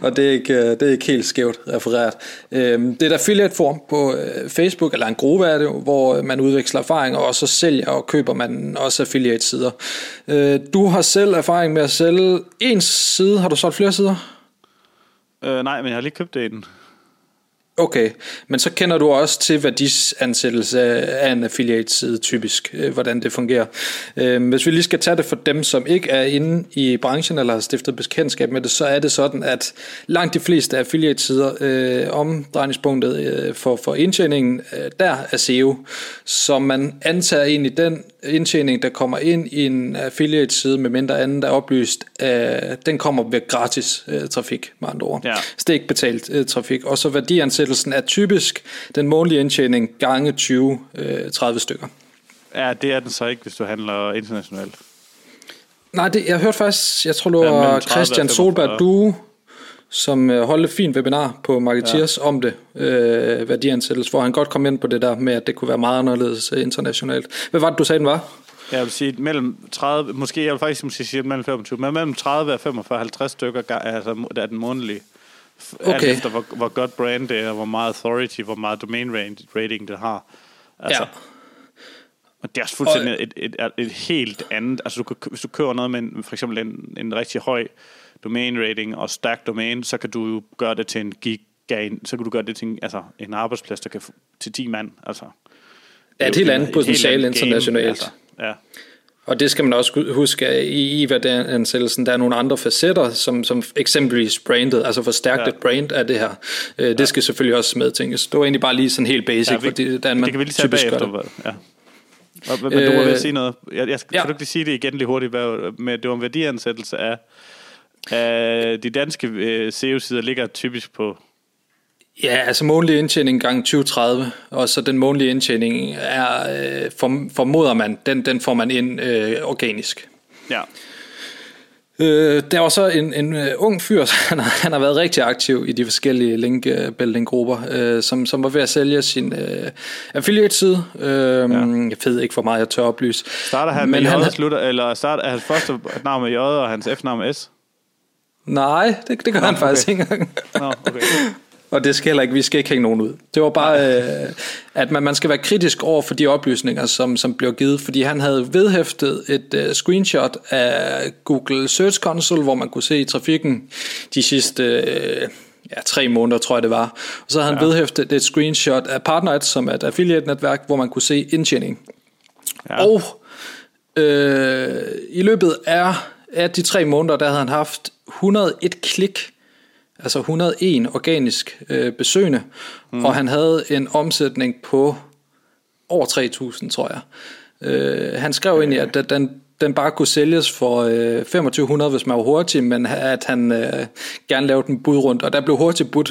Og det er ikke helt skævt refereret. Det er et affiliate-forum på Facebook, eller en gruppe er det, hvor man udveksler erfaringer, og så sælger og køber man også affiliate-sider. Du har selv erfaring med at sælge en side. Har du solgt flere sider? Nej, men jeg har lige købt en. Okay, men så kender du også til værdiansættelse af en affiliate-side typisk, hvordan det fungerer. Hvis vi lige skal tage det for dem, som ikke er inde i branchen eller har stiftet bekendtskab med det, så er det sådan, at langt de fleste affiliate-sider, omdrejningspunktet for indtjeningen, der er SEO. Så man antager egentlig den indtjening, der kommer ind i en affiliate-side, med mindre andet der er oplyst, den kommer ved gratis trafik, med andre ord. Ja. Så det er ikke betalt trafik. Og så værdiansættelse er typisk den månedlige indtjening gange 20-30 stykker. Ja, det er den så ikke, hvis du handler internationalt. Nej, jeg hørte faktisk, jeg tror, du var Christian Solberg, du som holdt et fint webinar på Marketeers om det, værdiansættelse, hvor han godt kom ind på det der med, at det kunne være meget anderledes internationalt. Hvad var det, du sagde, den var? Jeg vil sige, mellem 30, måske jeg vil faktisk sige mellem 25, men mellem 30 og 45-50 stykker altså, der er den månedlige. Okay. Alt efter hvor godt brand det er, hvor meget authority, hvor meget domain rating det har. Altså, ja. Og det er også fuldstændig et helt andet. Altså hvis du kører noget med for eksempel en rigtig høj domain rating og stærk domain, så kan du jo gøre det til en en arbejdsplads, der kan til 10 mand. Altså, det er et helt andet potentiale internationalt. Altså, ja. Og det skal man også huske i værdiansættelsen. Der er nogle andre facetter, som eksempelvis brandet, altså forstærket brand af det her. Det skal selvfølgelig også medtænkes. Det var egentlig bare lige sådan helt basic, fordi der er man typisk gør det. Ja. Men du må vel sige noget. Jeg skal ikke lige sige det igen lige hurtigt, men det var en værdiansættelse af de danske SEO-sider ligger typisk på... Ja, altså månedlig indtjening gange 2030, og så den månedlige indtjening er, formoder man, den får man ind organisk. Ja. Der var så en ung fyr, han har været rigtig aktiv i de forskellige link-building-grupper, som var ved at sælge sin affiliate-side. Jeg ved ikke, hvor meget jeg tør oplyse. Starter han med J, eller er hans første navn med J og hans efternavn med S? Nej, det gør han faktisk ikke engang. Nå, okay. Og det skal heller ikke, vi skal ikke hænge nogen ud. Det var bare, at man skal være kritisk over for de oplysninger, som blev givet, fordi han havde vedhæftet et screenshot af Google Search Console, hvor man kunne se trafikken de sidste 3 måneder, tror jeg det var. Og så havde han vedhæftet et screenshot af Partnerites, som er et affiliate-netværk, hvor man kunne se indtjening. Ja. Og i løbet af de 3 måneder, der havde han haft 101 klik, altså 101 organisk besøgende, og han havde en omsætning på over 3.000, tror jeg. Han skrev egentlig, at den bare kunne sælges for 2.500, hvis man var hurtig, men at han gerne lavede den budrundt, og der blev hurtigt budt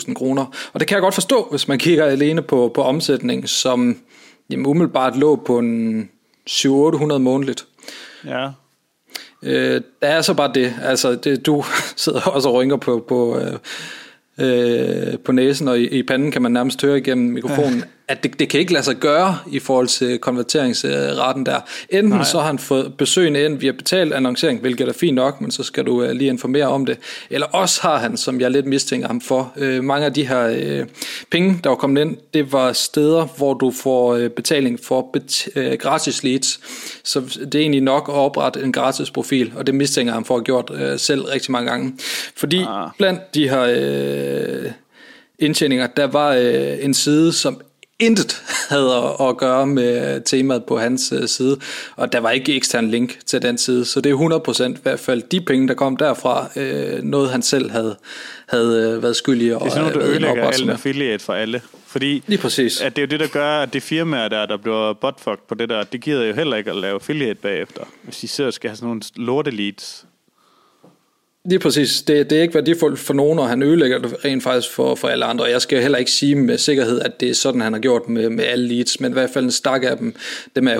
4.000 kroner. Og det kan jeg godt forstå, hvis man kigger alene på omsætning, som jamen, umiddelbart lå på en 700-800 månedligt. Ja. Der er så bare det, altså du sidder også og rynker på næsen og i panden kan man nærmest høre igennem mikrofonen. at det kan ikke lade sig gøre i forhold til konverteringsraten der. Enten nej. Så har han fået besøgende ind via betalt annoncering, hvilket er fint nok, men så skal du lige informere om det. Eller også har han, som jeg lidt mistænker ham for, mange af de her penge, der var kommet ind, det var steder, hvor du får betaling for gratis leads. Så det er egentlig nok at oprette en gratis profil, og det mistænker ham for at have gjort selv rigtig mange gange. Fordi blandt de her indtjeninger, der var en side, som intet havde at gøre med temaet på hans side, og der var ikke ekstern link til den side, så det er 100% i hvert fald de penge, der kom derfra, noget han selv havde været skyldig i. Det er sådan noget, der ødelægger alt affiliate for alle, fordi at det er jo det, der gør, at det firmaer, der bliver botfucked på det der, det gider jo heller ikke at lave affiliate bagefter, hvis de sidder og skal have sådan nogle lorte leads. Lige præcis. Det er ikke værdifuldt for nogen, og han ødelægger det rent faktisk for alle andre. Og jeg skal heller ikke sige med sikkerhed, at det er sådan, han har gjort med alle leads, men i hvert fald en stak af dem er jeg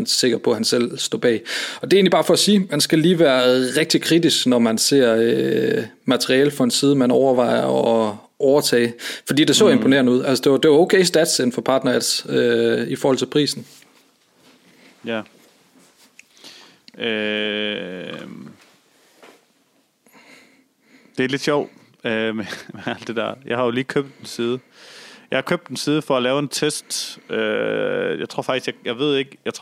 100% sikker på, at han selv står bag. Og det er egentlig bare for at sige, at man skal lige være rigtig kritisk, når man ser materiale fra en side, man overvejer at overtage. Fordi det så imponerende ud. Altså, det var okay stats inden for partner ads i forhold til prisen. Ja. Det er lidt sjovt med alt det der. Jeg har jo lige købt en side. Jeg har købt en side for at lave en test. Jeg tror faktisk, jeg ved ikke. Jeg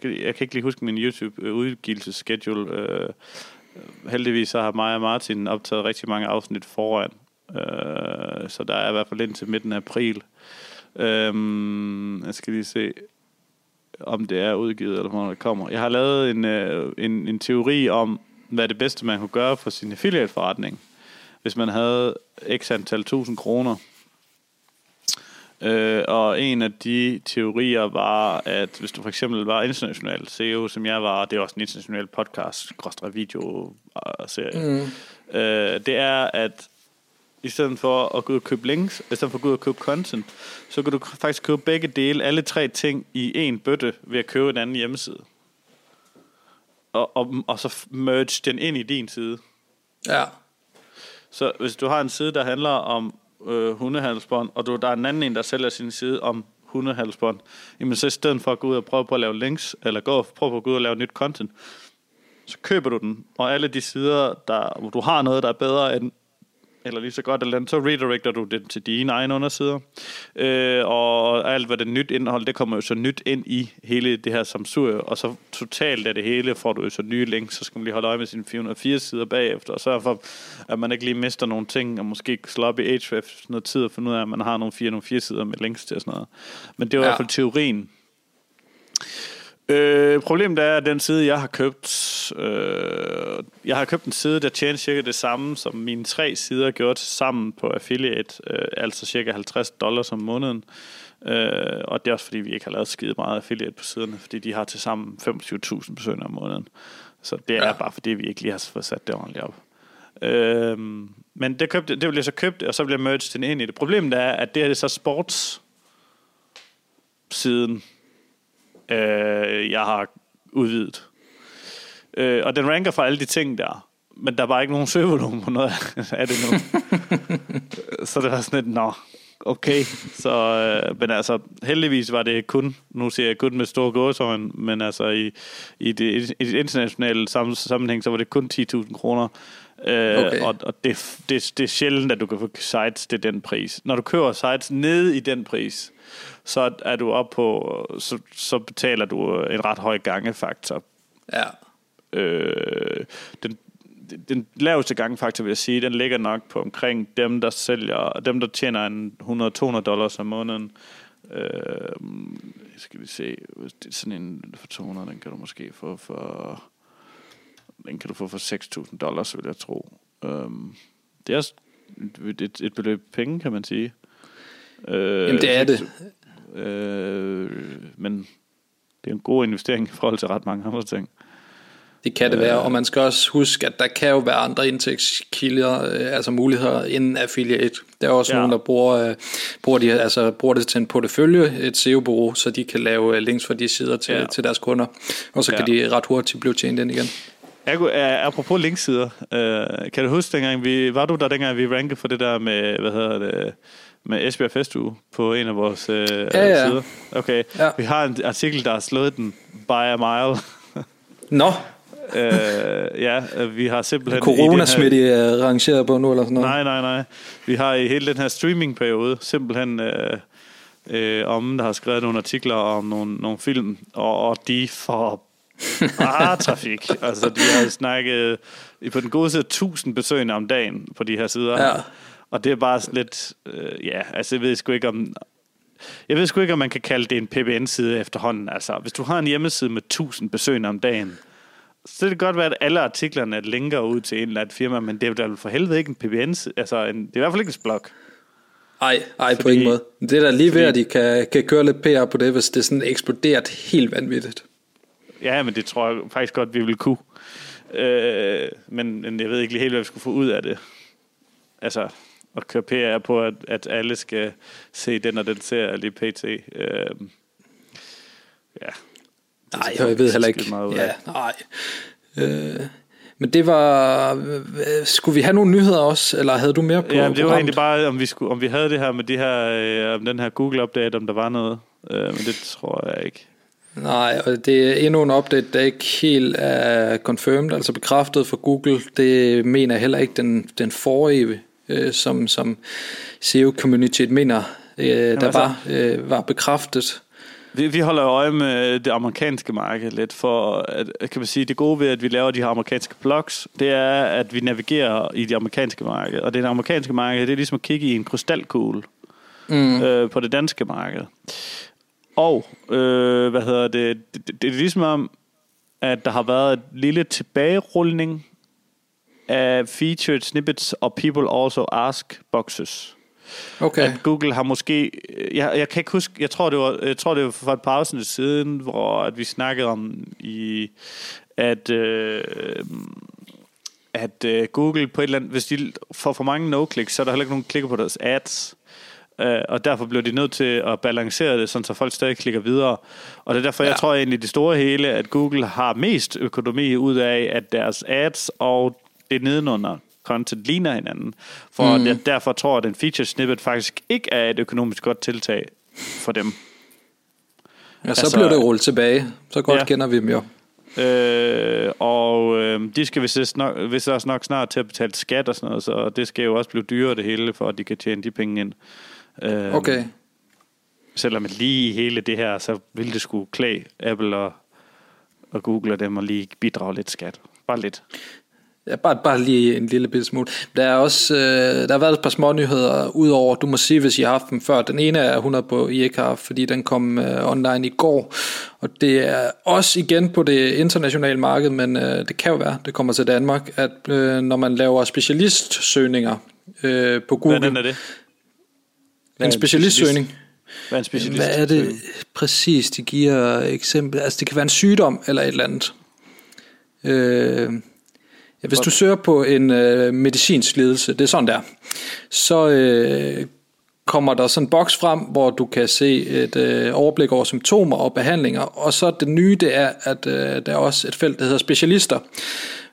kan ikke lige huske min YouTube udgivelsesschedule. Heldigvis så har Maya Martin optaget rigtig mange afsnit foran, så der er i hvert fald indtil midten af april. Jeg skal lige se, om det er udgivet eller hvornår det kommer. Jeg har lavet en teori om, hvad det bedste man kunne gøre for sin affiliate-forretning, hvis man havde x antal 1.000 kroner. Og en af de teorier var, at hvis du for eksempel var international SEO, som jeg var, det er også en international podcast/video-serie, det er, at i stedet for at gå ud og købe links, i stedet for at gå ud og købe content, så kan du faktisk købe begge dele, alle tre ting i en bøtte ved at købe en anden hjemmeside. Og så merge den ind i din side. Ja. Så hvis du har en side, der handler om hundehalsbånd, og der er en anden en, der sælger sin side om hundehalsbånd, jamen så i stedet for at gå ud og prøve på at lave links, eller prøve på at gå ud og lave nyt content, så køber du den, og alle de sider, hvor du har noget, der er bedre end, eller lige så godt eller andet, så redirecter du den til dine egne undersider. Og alt, hvad det nyt indhold, det kommer jo så nyt ind i hele det her samsurie, og så totalt af det hele får du jo så nye links, så skal man lige holde øje med sine 404 sider bagefter, og sørge for, at man ikke lige mister nogle ting, og måske slå op i Ahrefs noget tid og finde ud af, at man har nogle 404 sider med links til og sådan noget. Men det var i hvert fald teorien. Problemet er, at den side, jeg har købt, en side, der tjener cirka det samme, som mine tre sider gjorde sammen på affiliate, altså cirka $50 om måneden. Og det er også, fordi vi ikke har lavet skide meget affiliate på siderne, fordi de har til sammen 25.000 besøgende om måneden. Så det er bare, fordi vi ikke lige har fået sat det ordentligt op. Men det bliver så købt, og så bliver merged ind i det. Problemet er, at det her det er så sports-siden, jeg har udvidet. Og den ranker for alle de ting der, men der er bare ikke nogen søgevolumen på noget af det nu. Så det var sådan lidt, okay. Så, men altså, heldigvis var det kun, nu siger jeg kun med store gåsehøjne, men altså i det internationale sammenhæng, så var det kun 10.000 kroner. Okay. Og det er sjældent, at du kan få sites til den pris. Når du køber sites nede i den pris, så er du op på, så betaler du en ret høj gangefaktor. Ja. Den laveste gangefaktor, vil jeg sige, den ligger nok på omkring dem der tjener $100-200 om måneden. Skal vi se, sådan en for 200, den kan du måske få for $6.000, vil jeg tro. Det er også et beløb penge, kan man sige. Jamen det er det. Men det er en god investering i forhold til ret mange andre ting. Det kan det være, og man skal også huske, at der kan jo være andre indtægtskilder, altså muligheder inden affiliate. Der er også nogen, der bruger det til en portefølje, et SEO-bureau, så de kan lave links fra de sider til deres kunder, og så kan de ret hurtigt blive tjent ind igen. Apropos linksider, kan du huske dengang, var du der dengang, vi rankede for det der med, med Esbjerg Festuge på en af vores sider. Okay, ja. Vi har en artikel, der har slået den by a mile. Nå. Ja, vi har simpelthen... Coronasmidt i rangeret på nu eller sådan noget? Nej. Vi har i hele den her streamingperiode simpelthen... der har skrevet nogle artikler om nogle film, og de får bare trafik. Altså, de har snakket på den gode side 1000 besøgende om dagen på de her sider. Ja. Og det er bare lidt... Jeg ved sgu ikke, om man kan kalde det en PBN-side efterhånden. Altså, hvis du har en hjemmeside med 1000 besøgende om dagen, så kan det godt være, at alle artiklerne linker ud til en eller anden firma, men det er jo for helvede ikke en PBN-side. Altså, det er i hvert fald ikke en blog. Ej, på ingen måde. Det er da lige ved, at de kan køre lidt PR på det, hvis det sådan eksploderet helt vanvittigt. Ja, men det tror jeg faktisk godt, vi ville kunne. Men jeg ved ikke lige helt, hvad vi skulle få ud af det. Altså, at køre PR på, at alle skal se den og den serie lige pt. Nej, jeg ved heller ikke. Ja, nej. Men det var... Skulle vi have nogle nyheder også, eller havde du mere på programmet? Ja, det var egentlig bare, om vi havde det her med de her, om den her Google-update, om der var noget. Men det tror jeg ikke. Nej, og det er endnu en update, der ikke helt er confirmed, altså bekræftet fra Google. Det mener jeg heller ikke den forrige, som SEO-communityet mener, var bekræftet. Vi holder øje med det amerikanske marked lidt for, at, kan man sige, det gode ved, at vi laver de her amerikanske blogs, det er, at vi navigerer i det amerikanske marked. Og det amerikanske marked, det er ligesom at kigge i en krystalkugle på det danske marked. Og, det er ligesom om, at der har været et lille tilbagerulning af featured snippets og people also ask boxes. Okay. At Google har måske... Jeg kan ikke huske... Jeg tror, det var for et par afsnit siden, hvor at vi snakkede om, at Google på et eller andet... Hvis de får for mange no-clicks, så er der heller ikke nogen klikker på deres ads. Og derfor bliver de nødt til at balancere det, sådan så folk stadig klikker videre. Og det er derfor, jeg tror egentlig det store hele, at Google har mest økonomi ud af, at deres ads og det nedenunder content ligner hinanden, for derfor tror jeg, at en feature snippet faktisk ikke er et økonomisk godt tiltag for dem. Ja, så altså, bliver det rullet tilbage. Så godt kender vi dem jo. De skal vist også nok snart til at betale skat og sådan noget, så det skal jo også blive dyrere det hele, for at de kan tjene de penge ind. Okay. Selvom lige hele det her, så ville det skulle klæde Apple og Google og dem og lige bidrage lidt skat. Bare lidt. Ja, bare lige en lille bitte smule. Der er også der har været et par små nyheder udover, du må sige, hvis I har haft dem før. Den ene er 100 på, I ikke har haft, fordi den kom online i går. Og det er også igen på det internationale marked, men det kan jo være, det kommer til Danmark, at når man laver specialistsøgninger på Google. Hvad er det? En specialistsøgning. Hvad er en specialistsøgning? Hvad er det præcis, de giver eksempel? Altså det kan være en sygdom eller et eller andet. Hvis du søger på en medicinsk lidelse, det er sådan der, så kommer der sådan en boks frem, hvor du kan se et overblik over symptomer og behandlinger, og så det nye, det er, at der er også et felt, der hedder specialister,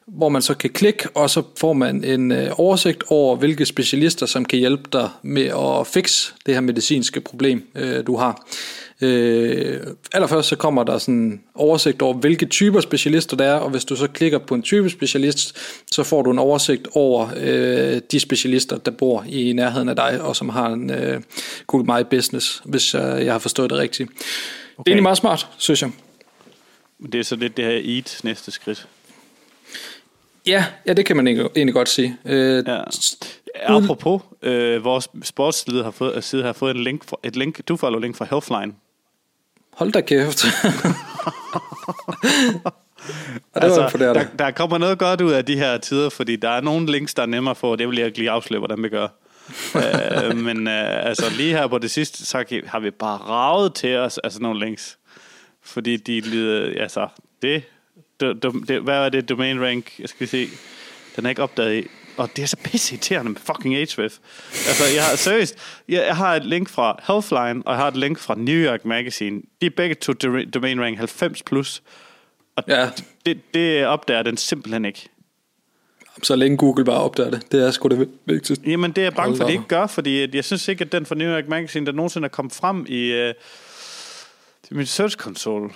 hvor man så kan klikke, og så får man en oversigt over, hvilke specialister, som kan hjælpe dig med at fikse det her medicinske problem, du har. Allerførst så kommer der sådan en oversigt over, hvilke typer specialister der er, og hvis du så klikker på en type specialist, så får du en oversigt over de specialister, der bor i nærheden af dig, og som har en Google My Business, hvis jeg har forstået det rigtigt. Okay. Det er egentlig meget smart, synes jeg. Det er så lidt det her EAT næste skridt. Ja, det kan man egentlig godt sige. Apropos, vores sportsside har fået et link. Du får et link fra Healthline. Hold da kæft. Altså, der kommer noget godt ud af de her tider, fordi der er nogle links, der er nemmere at få. Det vil jeg ikke lige afsløre, hvordan vi gør. Men lige her på det sidste, så har vi bare raget til os altså nogle links. Fordi de lyder... Altså, hvad var det domain rank? Jeg skal se. Den er ikke opdaget i. Og det er så pisseirriterende med fucking Ahrefs. Altså, jeg har et link fra Healthline, og jeg har et link fra New York Magazine. De er begge to domain rank 90+. Og det opdager den simpelthen ikke. så længe Google bare opdager det. Det er sgu det vigtigste. Jamen det er jeg bange for, at det ikke gør, fordi jeg synes ikke, at den fra New York Magazine, der nogensinde er kommet frem i min Search Console.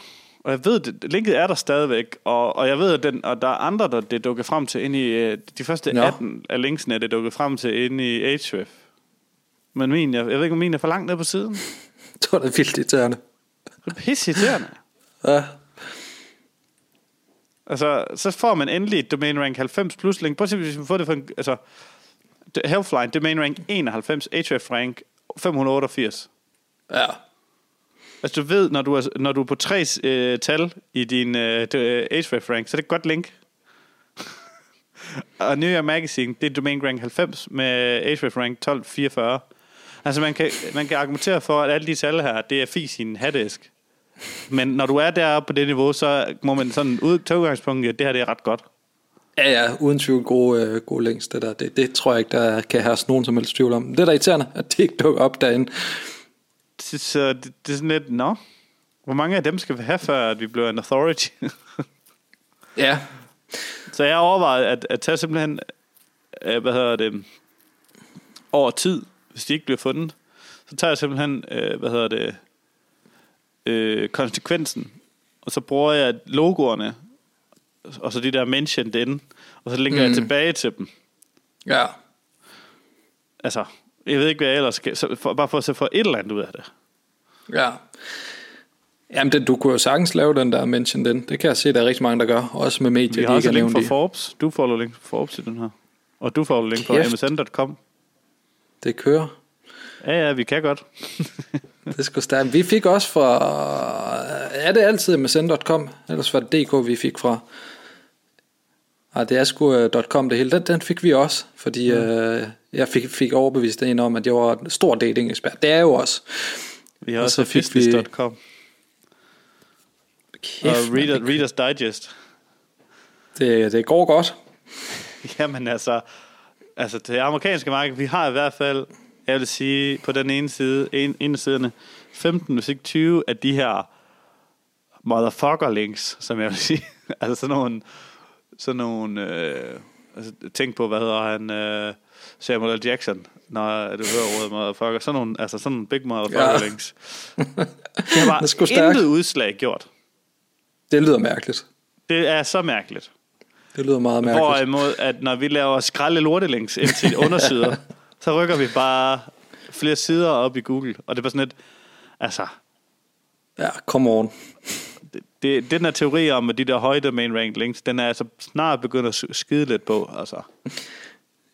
Og jeg ved, at linket er der stadigvæk, og jeg ved, at og der er andre, der det dukker frem til inde i... De første 18 af linksene er det dukket frem til inde i Ahrefs. Men min, jeg ved ikke, om min er for langt ned på siden. Det var da vildt irriterende. Det er pissirriterende. Ja. Altså, så får man endelig et domain rank 90 plus link. Prøv at se, hvis vi får det for en... Altså, Healthline, domain rank 91, Ahrefs rank 588. Ja. Altså, du ved, når du er på 3 tal i din Ahrefs rank, så er det et godt link. Og New York Magazine, det er domain rank 90 med Ahrefs rank 1244. Altså, man kan argumentere for, at alle de tal her, det er fis i en hatteæsk. Men når du er deroppe på det niveau, så må man sådan tage udgangspunkt, at det her det er ret godt. Ja, ja, uden tvivl gode links, det der. Det tror jeg ikke, der kan herske nogen som helst tvivl om. Det er da irriterende, at det ikke dukker op derinde. Så det er sådan lidt, hvor mange af dem skal vi have, før at vi bliver en authority? Ja. Så jeg overvejede at tage simpelthen, over tid, hvis de ikke bliver fundet, så tager jeg simpelthen, konsekvensen, og så bruger jeg logoerne, og så de der mentioned inde, og så linker jeg tilbage til dem. Ja. Altså, jeg ved ikke, hvad jeg ellers skal, bare for at se for et eller andet ud af det. Ja. Jamen, du kunne jo sagtens lave den der mentioned inde. Det kan jeg se, der er rigtig mange, der gør, også med medier. Vi har også link fra Forbes. Du får link fra Forbes i den her. Og du får link fra MSN.com. Det kører. Ja, vi kan godt. Det skulle stærkt. Vi fik også fra... Er det altid MSN.com? Ellers var det DK, vi fik fra. Nej, det er sgu .com det hele. Den fik vi også, fordi jeg fik overbevist en om, at jeg var en stor dating-ekspert. Det er jo også. Vi har også business.com. Og Reader's Digest. Det går godt. Jamen altså det amerikanske marked, vi har i hvert fald... Jeg vil sige, på den ene side, siderne, 15, hvis ikke 20, af de her motherfucker-links, som jeg vil sige. Altså sådan nogle altså, tænk på, hvad hedder han, Samuel L. Jackson, når du hører ordet motherfucker. Sådan nogle, altså sådan nogle big motherfucker-links. Ja. Det var intet udslag gjort. Det lyder mærkeligt. Det er så mærkeligt. Det lyder meget mærkeligt. Hvorimod, at når vi laver skralde lortelinks ind til undersider, så rykker vi bare flere sider op i Google, og det var sådan et, altså... Ja, come on. Den her teori om, at de der høje domain rank links, den er altså snart begyndt at skide lidt på, altså.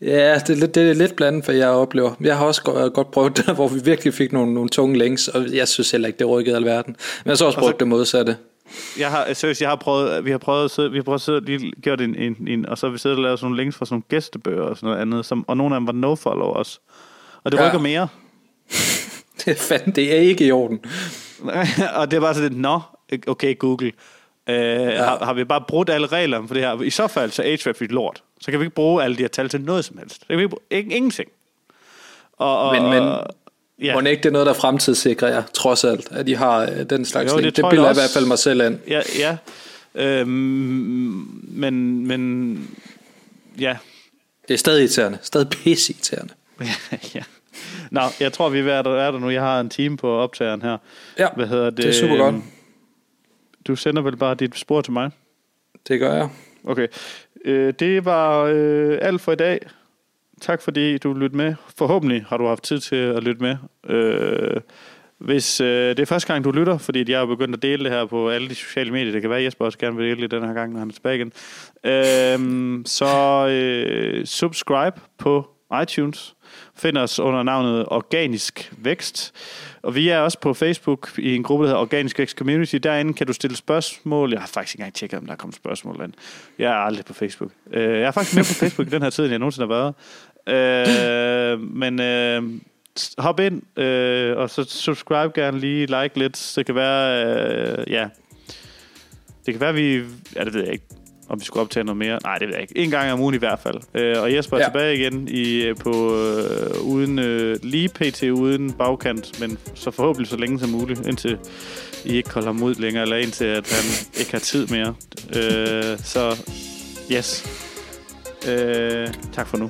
Ja, det er lidt blandet, hvad jeg oplever. Jeg har også godt prøvet det, hvor vi virkelig fik nogle tunge links, og jeg synes heller ikke, det rykkede alverden. Men jeg har også prøvet det modsatte. Vi har prøvet lige gjort en og så har vi siddet og lavet sådan nogle links fra sådan nogle gæstebøger og sådan noget andet, og nogle af dem var nofollow også. Og det rykker mere. Det er ikke i orden. Og det er bare sådan lidt, okay Google, har vi bare brudt alle reglerne for det her? I så fald så Ahrefs er lort. Så kan vi ikke bruge alle de her tal til noget som helst. Det kan vi ikke, ingenting. Men ja. Og ikke det er noget, der fremtidssikrer jer, trods alt, at de har den slags link. Det bilder i hvert fald mig selv an. Ja. Men ja. Det er stadig irriterende. Stadig pisseirriterende. Ja. Nå, jeg tror, vi er der nu. Jeg har en time på optageren her. Ja, det er super godt. Du sender vel bare dit spor til mig? Det gør jeg. Okay. Det var alt for i dag. Tak fordi du lyttede med. Forhåbentlig har du haft tid til at lytte med. Hvis det er første gang, du lytter, fordi jeg har begyndt at dele det her på alle de sociale medier, det kan være, at Jesper også gerne vil dele det den her gang, når han er tilbage igen, så subscribe på iTunes. Find os under navnet Organisk Vækst. Og vi er også på Facebook i en gruppe, der hedder Organisk Vækst Community. Derinde kan du stille spørgsmål. Jeg har faktisk ikke engang tjekket, om der er kommet spørgsmål ind. Jeg er aldrig på Facebook. Jeg er faktisk mere på Facebook i den her tid, end jeg nogensinde har været. Men hop ind, og så subscribe gerne lige, like lidt. Så det kan være, det kan være, vi... Ja, det ved jeg ikke. Om vi skulle optage noget mere. Nej, det ved jeg ikke. En gang om ugen i hvert fald. Og Jesper er tilbage igen lige pt. Uden bagkant, men så forhåbentlig så længe som muligt, indtil I ikke holder mod længere, eller indtil at han ikke har tid mere. Så yes. Tak for nu.